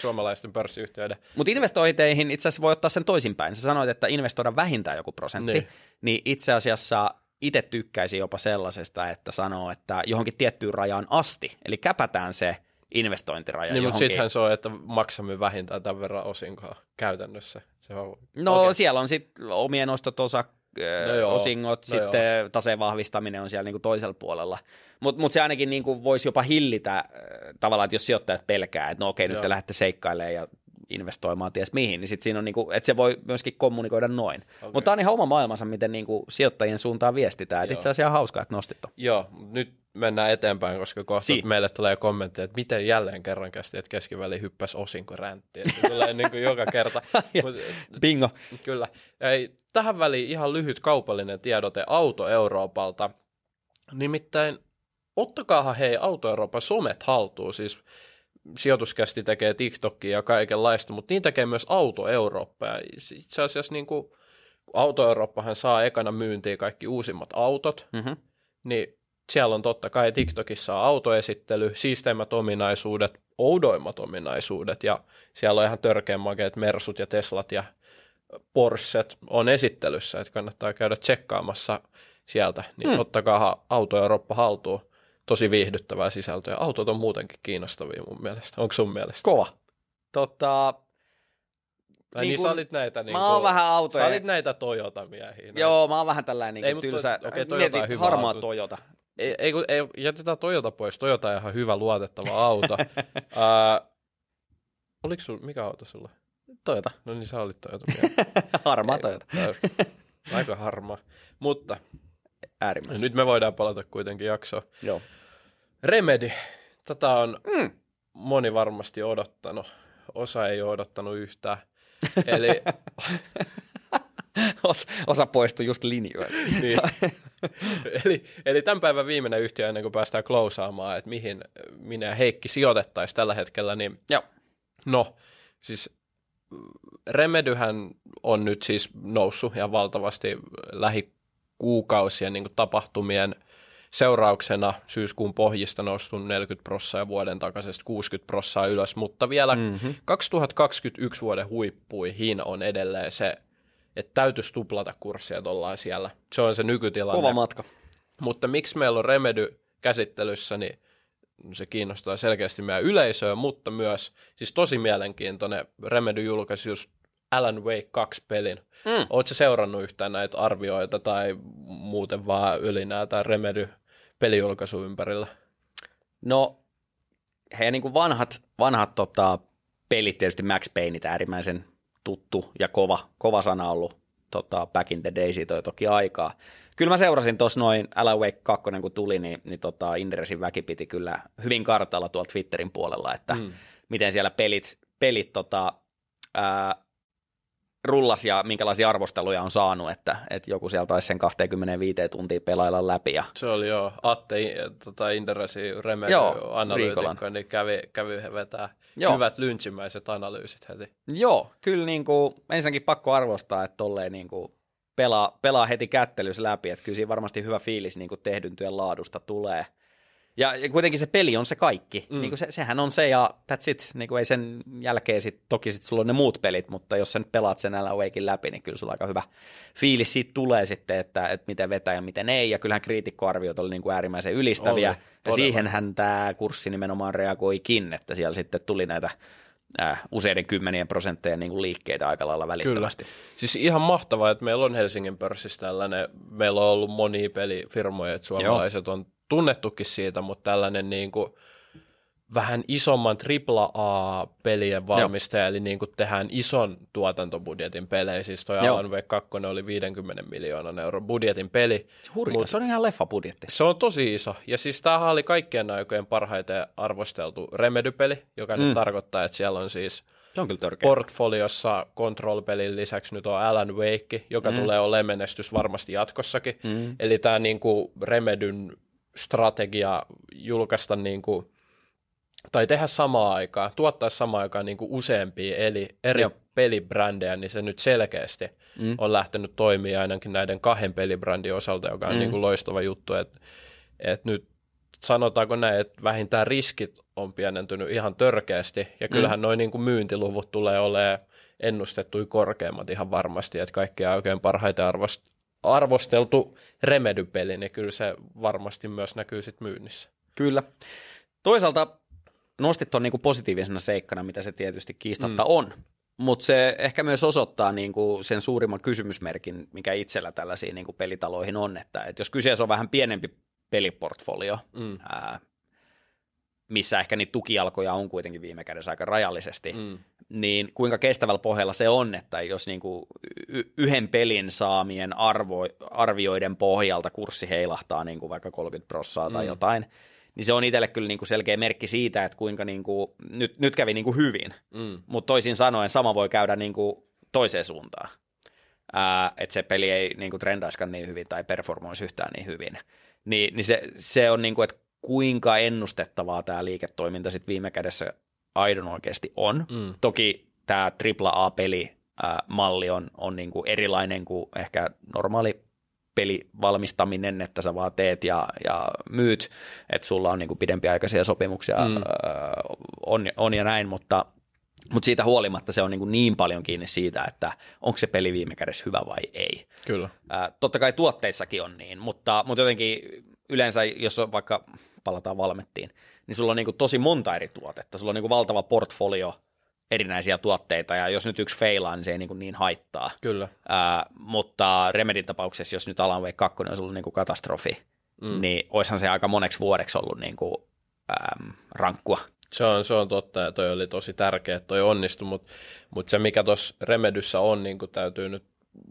suomalaisten pörssiyhtiöiden. Mutta investointeihin itse asiassa voi ottaa sen toisinpäin. Sä sanoit, että investoida vähintään joku prosentti, niin itse asiassa itse tykkäisin jopa sellaisesta, että sanoo, että johonkin tiettyyn rajaan asti, eli käpätään se investointiraja johonkin. Mutta sittenhän se on, että maksamme vähintään tämän verran osinkoa käytännössä. Siellä on sitten omien osingot, sitten taseen vahvistaminen on siellä niinku toisella puolella. Mutta se ainakin niinku voisi jopa hillitä tavallaan, että jos sijoittajat pelkää, että no okei, nyt te lähdette seikkailemaan ja investoimaan ties mihin, niin sitten siinä on niinku, että se voi myöskin kommunikoida noin. Okay. Mutta on ihan oma maailmansa, miten niinku sijoittajien suuntaan viestitään, että itse asiassa ihan hauskaa, että nostittu. Joo, nyt mennään eteenpäin, koska kohta meille tulee kommentteja, että miten jälleen kerran Kästi, että Keskiväli hyppäsi osinkoränttiin. Se tulee niin kuin joka kerta. Bingo. Kyllä. Tähän väliin ihan lyhyt kaupallinen tiedote AutoEuroopalta. Nimittäin ottakaahan hei AutoEurooppa somet haltuun, siis Sijoituskästi tekee TikTokia ja kaikenlaista, mutta niin tekee myös AutoEurooppa. Itse asiassa niin AutoEurooppahan saa ekana myyntiin kaikki uusimmat autot, niin Siellä on totta kai TikTokissa autoesittely, siisteimmät ominaisuudet, oudoimmat ominaisuudet, ja siellä on ihan törkeän makeat Mersut ja Teslat ja Porschet on esittelyssä, että kannattaa käydä tsekkaamassa sieltä, niin ottakaa AutoEurooppa haltuun. Tosi viihdyttävää sisältöä. Autot on muutenkin kiinnostavia mun mielestä. Onko sun mielestä? Kova. Niin sä olit näitä, vähän autoja. Sä olit näitä Toyota-miehiä. Joo, mä oon vähän tällainen niin tylsä, mietin harmaa Toyota. Ei, jätetään Toyota pois. Toyota on ihan hyvä, luotettava auto. Oliko sun, mikä auto sulla? Toyota. No niin, sä olit Toyota-miehiä. Harmaa Toyota. Aika harmaa. Mutta äärimmäisen. Nyt me voidaan palata kuitenkin jaksoon. Joo. Remedy. Tätä on moni varmasti odottanut. Osa ei ole odottanut yhtään. Eli osa poistui just linjoilta. Niin. Eli tämän päivän viimeinen yhtiö ennen kuin päästään klousaamaan, että mihin minä ja Heikki sijoitettaisiin tällä hetkellä. Niin joo. No, siis Remedyhän on nyt siis noussut ja valtavasti lähikuukausien niin kuin tapahtumien seurauksena syyskuun pohjista noussut 40% ja vuoden takaisesta 60% ylös, mutta vielä 2021 vuoden huippuihin on edelleen se, että täytyisi tuplata kurssia, että ollaan siellä. Se on se nykytilanne. Kova matka. Mutta miksi meillä on Remedy käsittelyssä, niin se kiinnostaa selkeästi meidän yleisöä, mutta myös siis tosi mielenkiintoinen. Remedy julkaisi just Alan Wake 2 -pelin. Ootko seurannut yhtään näitä arvioita tai muuten vaan ylinää tai Remedy pelijulkaisu ympärillä? No, he niin kuin vanhat pelit, tietysti Max Payne, äärimmäisen tuttu ja kova sana ollut back in the days, siitä oli toki aikaa. Kyllä mä seurasin tuossa noin Alan Wake 2, kun tuli, niin Inderesin väki piti kyllä hyvin kartalla tuolla Twitterin puolella, että miten siellä pelit rullas ja minkälaisia arvosteluja on saanut, että joku sieltä taisi sen 25 tuntia pelailla läpi. Ja se oli joo, Atte Inderesin Remedy-analyytikko, niin kävi vetää hyvät lynchimäiset analyysit heti. Joo, kyllä ensinnäkin pakko arvostaa, että tolleen pelaa heti kättelys läpi, että kyllä siinä varmasti hyvä fiilis tehdyn työn laadusta tulee. Ja kuitenkin se peli on se kaikki. Sehän on se ja that's it. Ei sen jälkeen toki sulla on ne muut pelit, mutta jos sä nyt pelaat sen Alan Waken läpi, niin kyllä sulla aika hyvä fiilis siitä tulee sitten, että miten vetää ja miten ei. Ja kyllähän kriitikkoarviot oli äärimmäisen ylistäviä. Oli, ja siihenhän tämä kurssi nimenomaan reagoikin, että siellä sitten tuli näitä useiden 10% liikkeitä aika lailla välittömästi. Kyllä. Siis ihan mahtavaa, että meillä on Helsingin pörssissä tällainen, meillä on ollut monia pelifirmoja, että suomalaiset on tunnettukin siitä, mutta tällainen vähän isomman AAA-pelien valmistaja, eli tehdään ison tuotantobudjetin pelejä. Siis toi Alan Wake 2 oli 50 miljoonan euron budjetin peli. Se on ihan leffabudjetti. Se on tosi iso. Ja siis tämähän oli kaikkien aikojen parhaiten arvosteltu Remedy-peli, joka nyt tarkoittaa, että siellä on siis portfoliossa Control-pelin lisäksi nyt on Alan Wake, joka tulee olemaan menestys varmasti jatkossakin. Eli tämä Remedyn strategia julkaista tai tehdä samaan aikaan, tuottaa samaan aikaan useampia eli eri pelibrändejä, niin se nyt selkeästi on lähtenyt toimia ainakin näiden 2 pelibrändin osalta, joka on loistava juttu, että nyt sanotaanko näin, että vähintään riskit on pienentynyt ihan törkeästi, ja kyllähän nuo myyntiluvut tulee olemaan ennustettui korkeammat ihan varmasti, että kaikkea oikein parhaiten arvosteltu Remedy-peli, niin kyllä se varmasti myös näkyy sitten myynnissä. Kyllä. Toisaalta nostit tuon positiivisena seikkana, mitä se tietysti kiistatta on, mutta se ehkä myös osoittaa sen suurimman kysymysmerkin, mikä itsellä tällaisiin pelitaloihin on, että jos kyseessä on vähän pienempi peliportfolio, missä ehkä niitä tukijalkoja on kuitenkin viime kädessä aika rajallisesti, niin kuinka kestävällä pohjalla se on, että jos yhden pelin saamien arvioiden pohjalta kurssi heilahtaa vaikka 30% tai jotain, niin se on itselle kyllä selkeä merkki siitä, että kuinka nyt kävi hyvin, mutta toisin sanoen sama voi käydä toiseen suuntaan, että se peli ei trendaiskaan niin hyvin tai performoisi yhtään niin hyvin, niin se on että kuinka ennustettavaa tämä liiketoiminta sitten viime kädessä aidon oikeasti on. Toki tämä AAA-pelimalli on erilainen kuin ehkä normaali pelivalmistaminen, että sä vaan teet ja myyt, että sulla on niinku pidempiaikaisia sopimuksia on ja näin, mutta siitä huolimatta se on niin paljon kiinni siitä, että onko se peli viime kädessä hyvä vai ei. Kyllä. Totta kai tuotteissakin on niin, mutta jotenkin yleensä, jos on vaikka palataan Valmettiin, niin sulla on tosi monta eri tuotetta, sulla on valtava portfolio erinäisiä tuotteita, ja jos nyt yksi feilaa, niin se ei niin haittaa. Kyllä. Mutta Remedyn tapauksessa, jos nyt Alan Wake 2 olisi ollut katastrofi, niin oishan se aika moneksi vuodeksi ollut rankkua. Se on totta, ja toi oli tosi tärkeä, että toi onnistui, mutta se mikä tuossa Remedyssä on, niin kuin täytyy nyt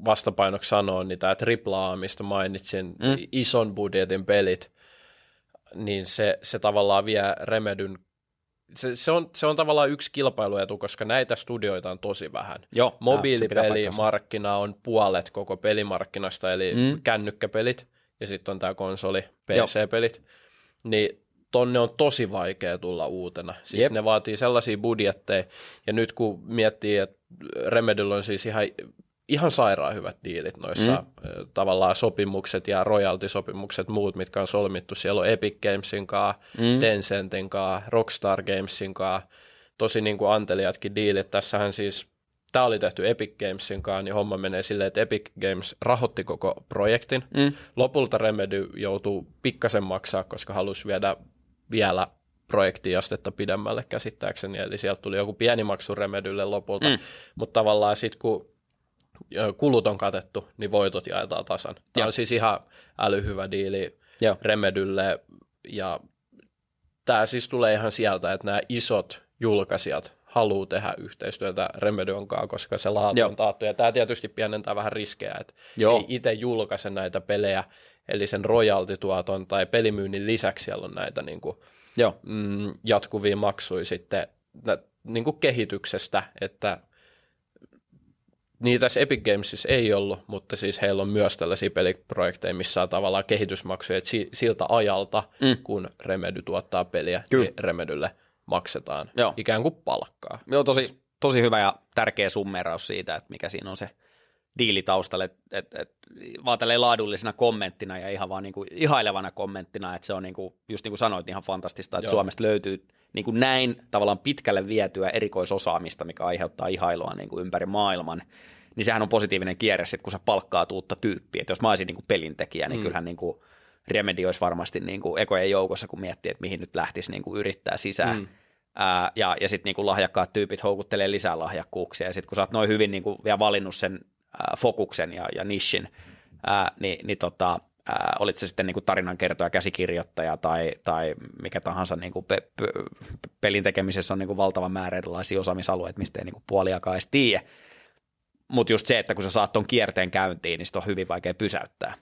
vastapainoksi sanoa, niin tämä AAA, mistä mainitsin, ison budjetin pelit, niin se tavallaan vie Remedyn, se on tavallaan yksi kilpailuetu, koska näitä studioita on tosi vähän. Joo, mobiilipelimarkkina on puolet koko pelimarkkinasta, eli kännykkäpelit, ja sitten on tämä konsoli, PC-pelit, niin tonne on tosi vaikea tulla uutena. Siis ne vaatii sellaisia budjetteja, ja nyt kun miettii, että Remedyllä on siis ihan sairaan hyvät diilit noissa tavallaan sopimukset ja royalty-sopimukset, muut, mitkä on solmittu. Siellä on Epic Gamesin kanssa, Tencentin kanssa, Rockstar Gamesin kanssa, tosi niin kuin anteliatkin diilit. Tässähän siis, tämä oli tehty Epic Gamesin kanssa, niin homma menee silleen, että Epic Games rahoitti koko projektin. Lopulta Remedy joutuu pikkasen maksaa, koska halusi viedä vielä projektiastetta pidemmälle käsittääkseni, eli sieltä tuli joku pieni maksu Remedylle lopulta, mutta tavallaan sitten kun kulut on katettu, niin voitot jaetaan tasan. Tämä on siis ihan älyhyvä diili Remedylle, ja tämä siis tulee ihan sieltä, että nämä isot julkaisijat haluaa tehdä yhteistyötä Remedynkaan, koska se laatu on taattu, ja tämä tietysti pienentää vähän riskejä, että ei itse julkaise näitä pelejä, eli sen royaltituoton tai pelimyynnin lisäksi siellä on näitä niin kuin jatkuvia maksuja sitten niin kuin kehityksestä, että niitä tässä Epic Gamesissa ei ollut, mutta siis heillä on myös tällaisia peliprojekteja, missä on tavallaan kehitysmaksuja, että siltä ajalta, kun Remedy tuottaa peliä, niin Remedylle maksetaan ikään kuin palkkaa. Joo, tosi, tosi hyvä ja tärkeä summeraus siitä, että mikä siinä on se diili taustalla, että vaan tälleen laadullisena kommenttina ja ihan vaan niinku ihailevana kommenttina, että se on niinku, just niin kuin sanoit, ihan fantastista, että Suomesta löytyy niinku näin tavallaan pitkälle vietyä erikoisosaamista, mikä aiheuttaa ihailua niinku ympäri maailman, niin sehän on positiivinen kierre sit, kun sä palkkaat uutta tyyppiä, että jos mä olisin niinku pelintekijä, niin kyllähän niinku Remedy olisi varmasti niinku ekojen joukossa, kun miettii, että mihin nyt lähtisi niinku yrittää sisään. Ja sitten niinku lahjakkaat tyypit houkuttelee lisää lahjakkuuksia, ja sitten kun sä oot noin hyvin niinku vielä valinnut sen fokuksen ja nishin, olit se sitten niinku tarinankertoja, käsikirjoittaja tai mikä tahansa, niinku pelin tekemisessä on niinku valtava määrä erilaisia osaamisalueita, mistä ei niinku puoliakaan edes tiedä. Mutta just se, että kun sä saat ton kierteen käyntiin, niin sitä on hyvin vaikea pysäyttää.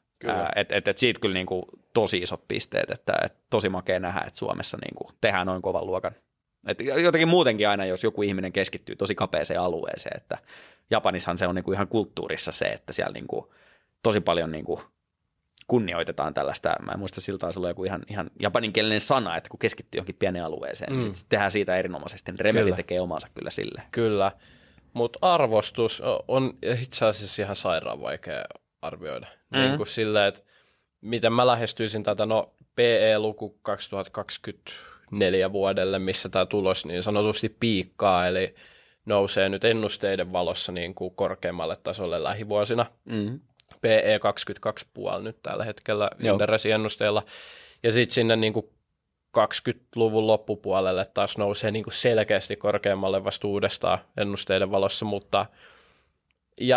Et siitä kyllä niinku tosi isot pisteet, että tosi makea nähdä, että Suomessa niinku tehdään noin kovan luokan. Et jotenkin muutenkin aina, jos joku ihminen keskittyy tosi kapeaseen alueeseen, että Japanissahan se on niinku ihan kulttuurissa se, että siellä niinku tosi paljon niinku kunnioitetaan tällaista, mä en muista siltä taisi olla joku ihan japaninkielinen sana, että kun keskittyy johonkin pieneen alueeseen, niin sitten tehdään siitä erinomaisesti, niin Remedy tekee omansa kyllä sille. Kyllä, mutta arvostus on itse asiassa ihan sairaan vaikea arvioida, niin kuin silleen, että miten mä lähestyisin tätä, no PE-luku 2024 vuodelle, missä tämä tulos niin sanotusti piikkaa, eli nousee nyt ennusteiden valossa niin kuin korkeammalle tasolle lähivuosina. PE 22,5 nyt tällä hetkellä Inderesin ennusteella. Ja sitten sinne niin kuin 20-luvun loppupuolelle taas nousee niin kuin selkeästi korkeammalle vasta uudestaan ennusteiden valossa. Mutta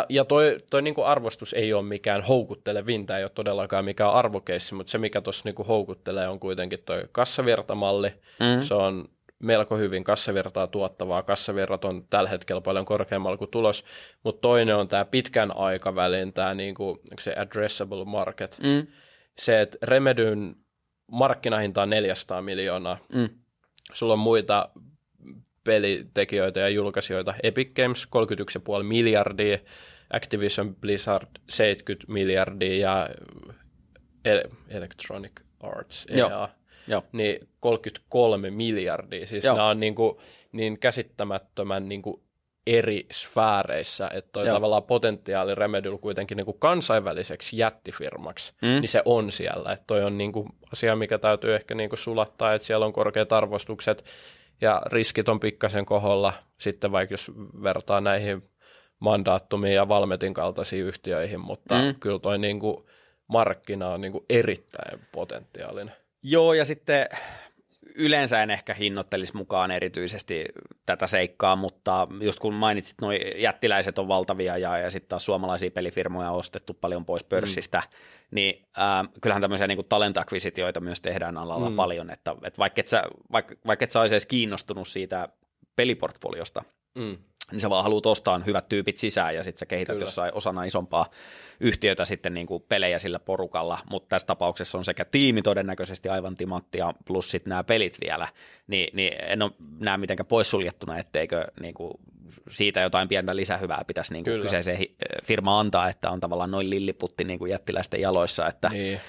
ja toi niin kuin arvostus ei ole mikään houkuttelevinta, ei ole todellakaan mikään arvokeissi, mutta se mikä tuossa niin kuin houkuttelee on kuitenkin toi kassavirtamalli. Se on melko hyvin kassavirtaa tuottavaa. Kassavirrat on tällä hetkellä paljon korkeammalla kuin tulos, mutta toinen on tämä pitkän aikavälin, tämä niinku, se addressable market. Se, että Remedyn markkinahinta on 400 miljoonaa. Sulla on muita pelitekijöitä ja julkaisijoita. Epic Games 31,5 miljardia, Activision Blizzard 70 miljardia ja Electronic Arts. Niin 33 miljardia. Siis nämä on niin käsittämättömän niin eri sfääreissä, että toi tavallaan potentiaali Remedyllä kuitenkin niin kuin kansainväliseksi jättifirmaksi, niin se on siellä. Että toi on niin kuin asia, mikä täytyy ehkä niin kuin sulattaa, että siellä on korkeat arvostukset ja riskit on pikkasen koholla, sitten vaikka jos vertaa näihin Mandatumiin ja Valmetin kaltaisiin yhtiöihin, mutta kyllä toi niin kuin markkina on niin kuin erittäin potentiaalinen. Joo, ja sitten yleensä en ehkä hinnoittelisi mukaan erityisesti tätä seikkaa, mutta just kun mainitsit, nuo jättiläiset on valtavia ja sitten taas suomalaisia pelifirmoja on ostettu paljon pois pörssistä, niin kyllähän tämmöisiä niin kuin talent-akvisitioita myös tehdään alalla paljon, että vaikka et sä olisi edes kiinnostunut siitä peliportfoliosta, niin sä vaan haluat ostaa hyvät tyypit sisään ja sitten sä kehität jossain osana isompaa yhtiötä sitten niin kuin pelejä sillä porukalla, mutta tässä tapauksessa on sekä tiimi todennäköisesti aivan timanttia plus sitten nämä pelit vielä, niin en ole näe mitenkään poissuljettuna, etteikö niin kuin siitä jotain pientä lisähyvää pitäisi niin kuin kyseiseen firma antaa, että on tavallaan noin lilliputti niin kuin jättiläisten jaloissa, että niin.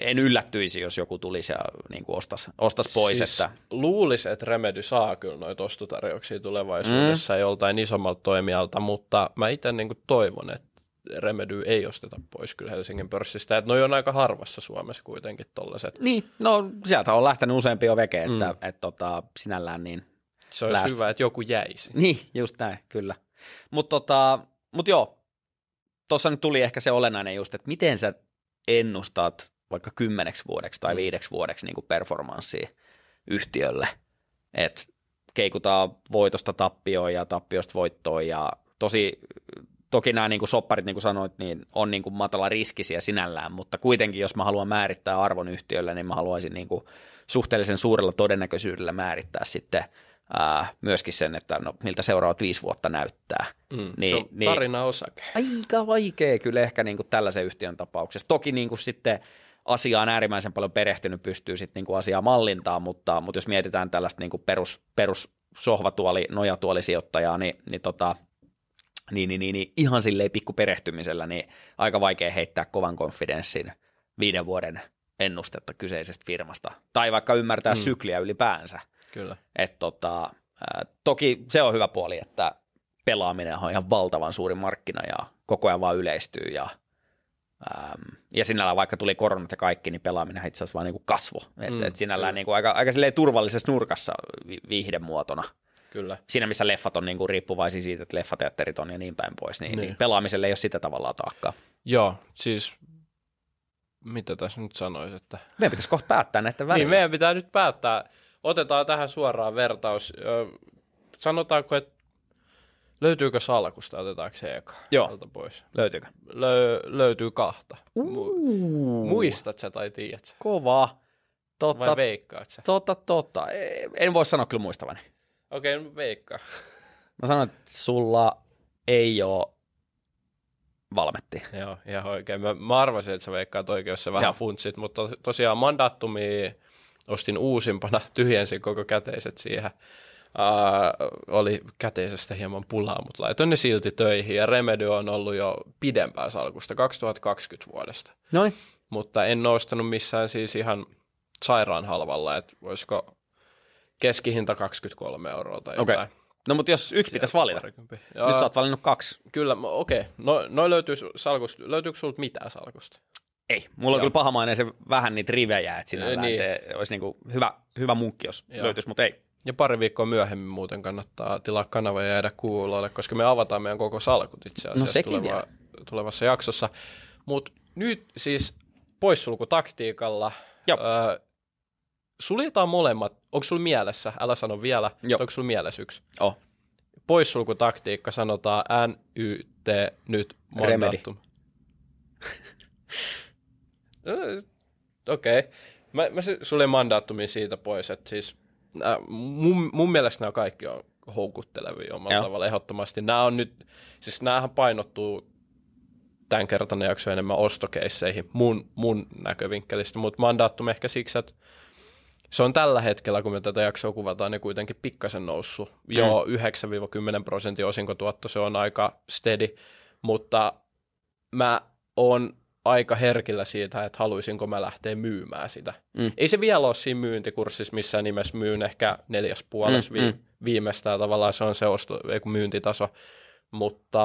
En yllättyisi, jos joku tulisi ja niin kuin ostas pois. Siis että luulisi, että Remedy saa kyllä noita ostotarjouksia tulevaisuudessa joltain isommalta toimijalta, mutta mä itse niin kuin toivon, että Remedy ei osteta pois kyllä Helsingin pörssistä, että noi on aika harvassa Suomessa kuitenkin tollaiset. Niin, no sieltä on lähtenyt useampi jo veke, että sinällään niin se olisi hyvä, että joku jäisi. Niin, just näin, kyllä. Mutta joo, tuossa nyt tuli ehkä se olennainen just, että miten sä ennustat vaikka 10 vuodeksi tai 5 vuodeksi niin kuin performanssia yhtiölle, että keikutaan voitosta tappioon ja tappiosta voittoon ja toki nämä niin kuin sopparit, niin kuin sanoit, niin on niin kuin matala riskisiä sinällään, mutta kuitenkin jos mä haluan määrittää arvon yhtiölle, niin mä haluaisin niin kuin suhteellisen suurella todennäköisyydellä määrittää sitten myöskin sen, että no, miltä seuraavat 5 vuotta näyttää. Niin, se on tarinaosake. Aika vaikea kyllä ehkä niin kuin tällaisen yhtiön tapauksessa. Toki niin kuin sitten asiaan äärimmäisen paljon perehtynyt pystyy sitten niin kuin asiaa mallintaan, mutta jos mietitään tällaista niin kuin perus sohvatuoli, nojatuolisijoittajaa, niin ihan silleen pikkuperehtymisellä niin aika vaikea heittää kovan konfidenssin 5 vuoden ennustetta kyseisestä firmasta. Tai vaikka ymmärtää sykliä ylipäänsä. Kyllä. Toki se on hyvä puoli, että pelaaminen on ihan valtavan suuri markkina ja koko ajan vaan yleistyy ja sinällään vaikka tuli koronat ja kaikki, niin pelaaminen itse asiassa vaan niin kuin kasvoi. Et sinällään niin kuin aika silleen turvallisessa nurkassa viihdemuotona. Kyllä. Siinä, missä leffat on niin kuin riippuvaisia siitä, että leffateatterit on ja niin päin pois, niin pelaamiselle ei ole sitä tavallaan taakkaa. Joo, siis mitä tässä nyt sanoisi, että meidän pitäisi kohta päättää näiden välillä. Niin, meidän pitää nyt päättää. Otetaan tähän suoraan vertaus. Sanotaanko, että löytyykö salkusta, otetaanko se eka? Joo, pois. Löytyykö? Löytyy 2. Muistat sä tai tiedät sä? Kova. Vai veikkaat sä? Totta. En voi sanoa kyllä muistavani. Okei, okay, veikkaa. Mä sanoin, että sulla ei ole Valmetti. Joo, ihan oikein. Mä arvasin, että sä veikkaat oikein, jos sä vähän funtsit, mutta tosiaan Mandatumia ostin uusimpana, tyhjensin koko käteiset siihen. Oli käteisestä hieman pulaa, mutta laitoin ne silti töihin, ja Remedy on ollut jo pidempään salkusta, 2020 vuodesta. Noin. Mutta en nostanut missään siis ihan sairaan halvalla, että voisiko keskihinta 23 € tai jotain. Okay. No mutta jos yksi pitäisi valita, nyt sä oot valinnut 2. Kyllä, okei. Okay. Noi löytyy salkusta. Löytyykö sulta mitään salkusta? Ei, mulla on kyllä pahamainen se vähän niitä rivejä, että sinällään niin. Se olisi niin kuin hyvä munkki, jos löytyisi, mutta ei. Ja pari viikkoa myöhemmin muuten kannattaa tilaa kanava ja jäädä kuulolle, koska me avataan meidän koko salkut itse asiassa tulevassa jaksossa. Mutta nyt siis poissulkutaktiikalla. Joo. Suljetaan molemmat. Onko sulla mielessä, älä sano vielä, onko sulla mielessä yksi? Joo. Oh. Poissulkutaktiikka sanotaan NYT nyt Mandatum. Okei. Okay. Mä suljen Mandatumin siitä pois, että siis mun mielestä nämä kaikki on houkuttelevia omalla tavalla ehdottomasti. Nämä on nyt, siis näähän painottuu tämän kertan jakson enemmän ostokeisseihin mun näkövinkkelistä, mutta Mandatum ehkä siksi, että se on tällä hetkellä, kun me tätä jaksoa kuvataan, niin kuitenkin pikkasen noussut. Joo, 9-10% osinkotuotto, se on aika steady, mutta mä oon aika herkillä siitä, että haluaisinko mä lähteä myymään sitä. Mm. Ei se vielä ole siinä myyntikurssissa missään nimessä, myyn ehkä 4/4 viimeistään tavallaan, se on se myyntitaso, mutta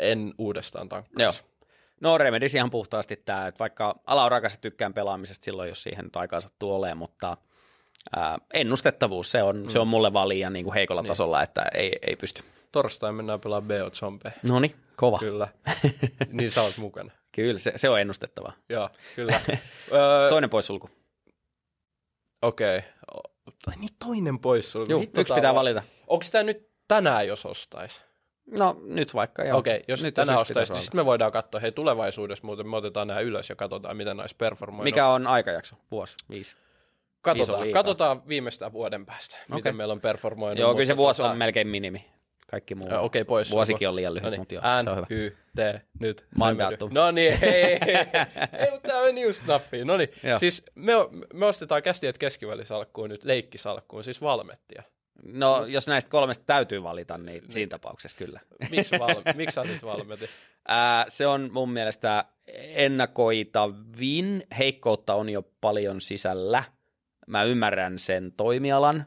en uudestaan tankkaisi. No Remedys ihan puhtaasti tämä, että vaikka ala on rakas ja tykkään pelaamisesta silloin, jos siihen nyt aikaa sattuu olemaan, mutta ennustettavuus, se on mulle vaan liian niin kuin heikolla tasolla, että ei pysty. Torstain mennään pelaamaan Beo-zombea. Noniin, kova. Kyllä, niin sä oot mukana. Kyllä, se on ennustettavaa. Joo, kyllä. Toinen poissulku. Okei. Okay. Niin toinen poissulku. Juu, yksi pitää valita. Onko tämä nyt tänään, jos ostaisi? No nyt vaikka, joo. Okei, jos nyt tänään ostaisi, niin sitten me voidaan katsoa, hei tulevaisuudessa muuten me otetaan nämä ylös ja katsotaan, miten näissä performoidaan. Mikä on aikajakso? Vuosi, 5? Katsotaan viimeistään vuoden päästä, miten meillä on performoinut. Joo, kyllä se vuosi on melkein minimi. Kaikki muu. Okei, pois. Vuosikin on liian lyhyt, mutta joo, se on hyvä. NYT, nyt. Mandatum. No niin, ei, mutta tämä meni just nappiin. No niin, siis me ostetaan Kästi & Keskivälisalkkuun nyt, leikkisalkkuun, siis Valmettia. No, jos näistä kolmesta täytyy valita, niin siinä tapauksessa kyllä. Miksi sä otit Valmetin? Se on mun mielestä ennakoitavin. Heikkoutta on jo paljon sisällä. Mä ymmärrän sen toimialan.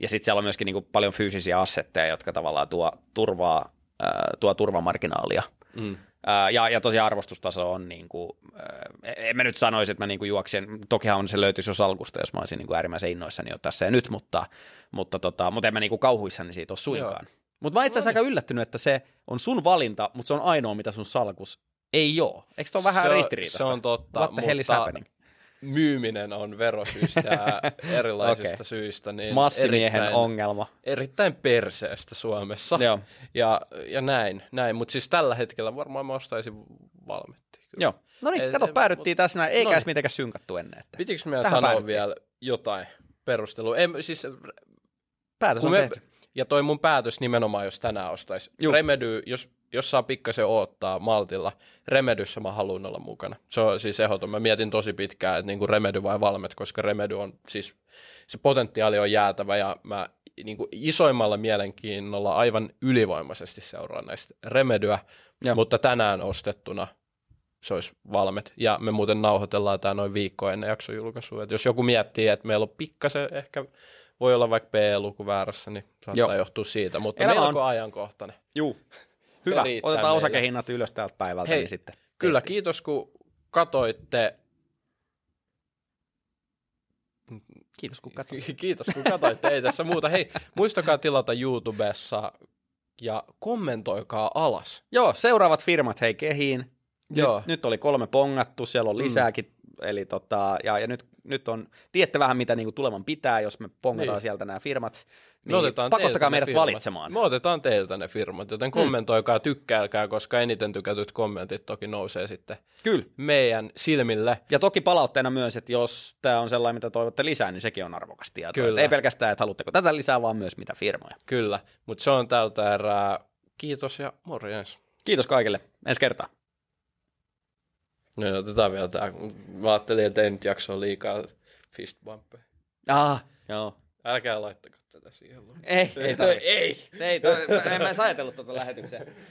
Ja sitten siellä on myöskin niinku paljon fyysisiä assetteja, jotka tavallaan tuo turvamarginaalia. Mm. Ja tosiaan arvostustaso on, niinku, en mä nyt sanoisi, että mä niinku juoksen, tokihan se löytyisi jo salkusta, jos mä olisin niinku äärimmäisen innoissani jo tässä ja nyt, mutta en mä niinku kauhuissani siitä ole suinkaan. Mutta mä itse asiassa aika yllättynyt, että se on sun valinta, mutta se on ainoa, mitä sun salkus ei ole. Eikö se ole vähän ristiriitaista? Se on totta, what the hell is happening? Myyminen on verosyistä ja erilaisista syistä. Niin massimiehen ongelma. Erittäin perseestä Suomessa. Joo. Ja näin. Mutta siis tällä hetkellä varmaan mä ostaisin Valmettia. Joo. No niin, kato, päädyttiin tässä näin. Eikä edes mitenkään synkattu ennen. Pitikö meidän sanoa vielä jotain perustelua? Siis, päätös on tehty. Ja toi mun päätös nimenomaan, jos tänään ostaisi. Remedy, jos saa pikkasen odottaa maltilla, Remedyssä mä haluan olla mukana. Se on siis ehdoton. Mä mietin tosi pitkään, että niinku Remedy vai Valmet, koska Remedy on siis, se potentiaali on jäätävä ja mä niinku isoimmalla mielenkiinnolla aivan ylivoimaisesti seuraan näistä Remedyä, mutta tänään ostettuna se olisi Valmet. Ja me muuten nauhoitellaan tää noin viikko ennen jakson julkaisua. Et jos joku miettii, että meillä on pikkasen ehkä... Voi olla vaikka B-luku väärässä, niin saattaa johtua siitä, mutta melko ajankohtainen. Juu, hyvä. Otetaan meille osakehinnat ylös täältä päivältä. Hei, niin sitten kyllä, testiin. Kiitos kun katoitte. Kiitos kun katoitte, ei tässä muuta. Hei, muistakaa tilata YouTubessa ja kommentoikaa alas. Joo, seuraavat firmat hei kehiin. Nyt oli 3 pongattu, siellä on lisääkin. Eli ja nyt on, tiedätte vähän mitä niinku tuleman pitää, jos me pongataan sieltä nämä firmat, niin pakottakaa meidät valitsemaan. Me otetaan teiltä ne firmat, joten kommentoikaa, tykkäilkää, koska eniten tykätyt kommentit toki nousee sitten meidän silmille. Ja toki palautteena myös, että jos tämä on sellainen, mitä toivotte lisää, niin sekin on arvokasta tietoa. Ei pelkästään, että haluatteko tätä lisää, vaan myös mitä firmoja. Kyllä, mutta se on tältä erää. Kiitos ja morjens. Kiitos kaikille, ensi kertaa. No, otetaan vielä tämä. Mä ajattelin, että ei nyt jaksoa liikaa fistbumppeja. Joo. Älkää laittako tätä siihen. Ei. En mä edes ajatellut tuota lähetykseen.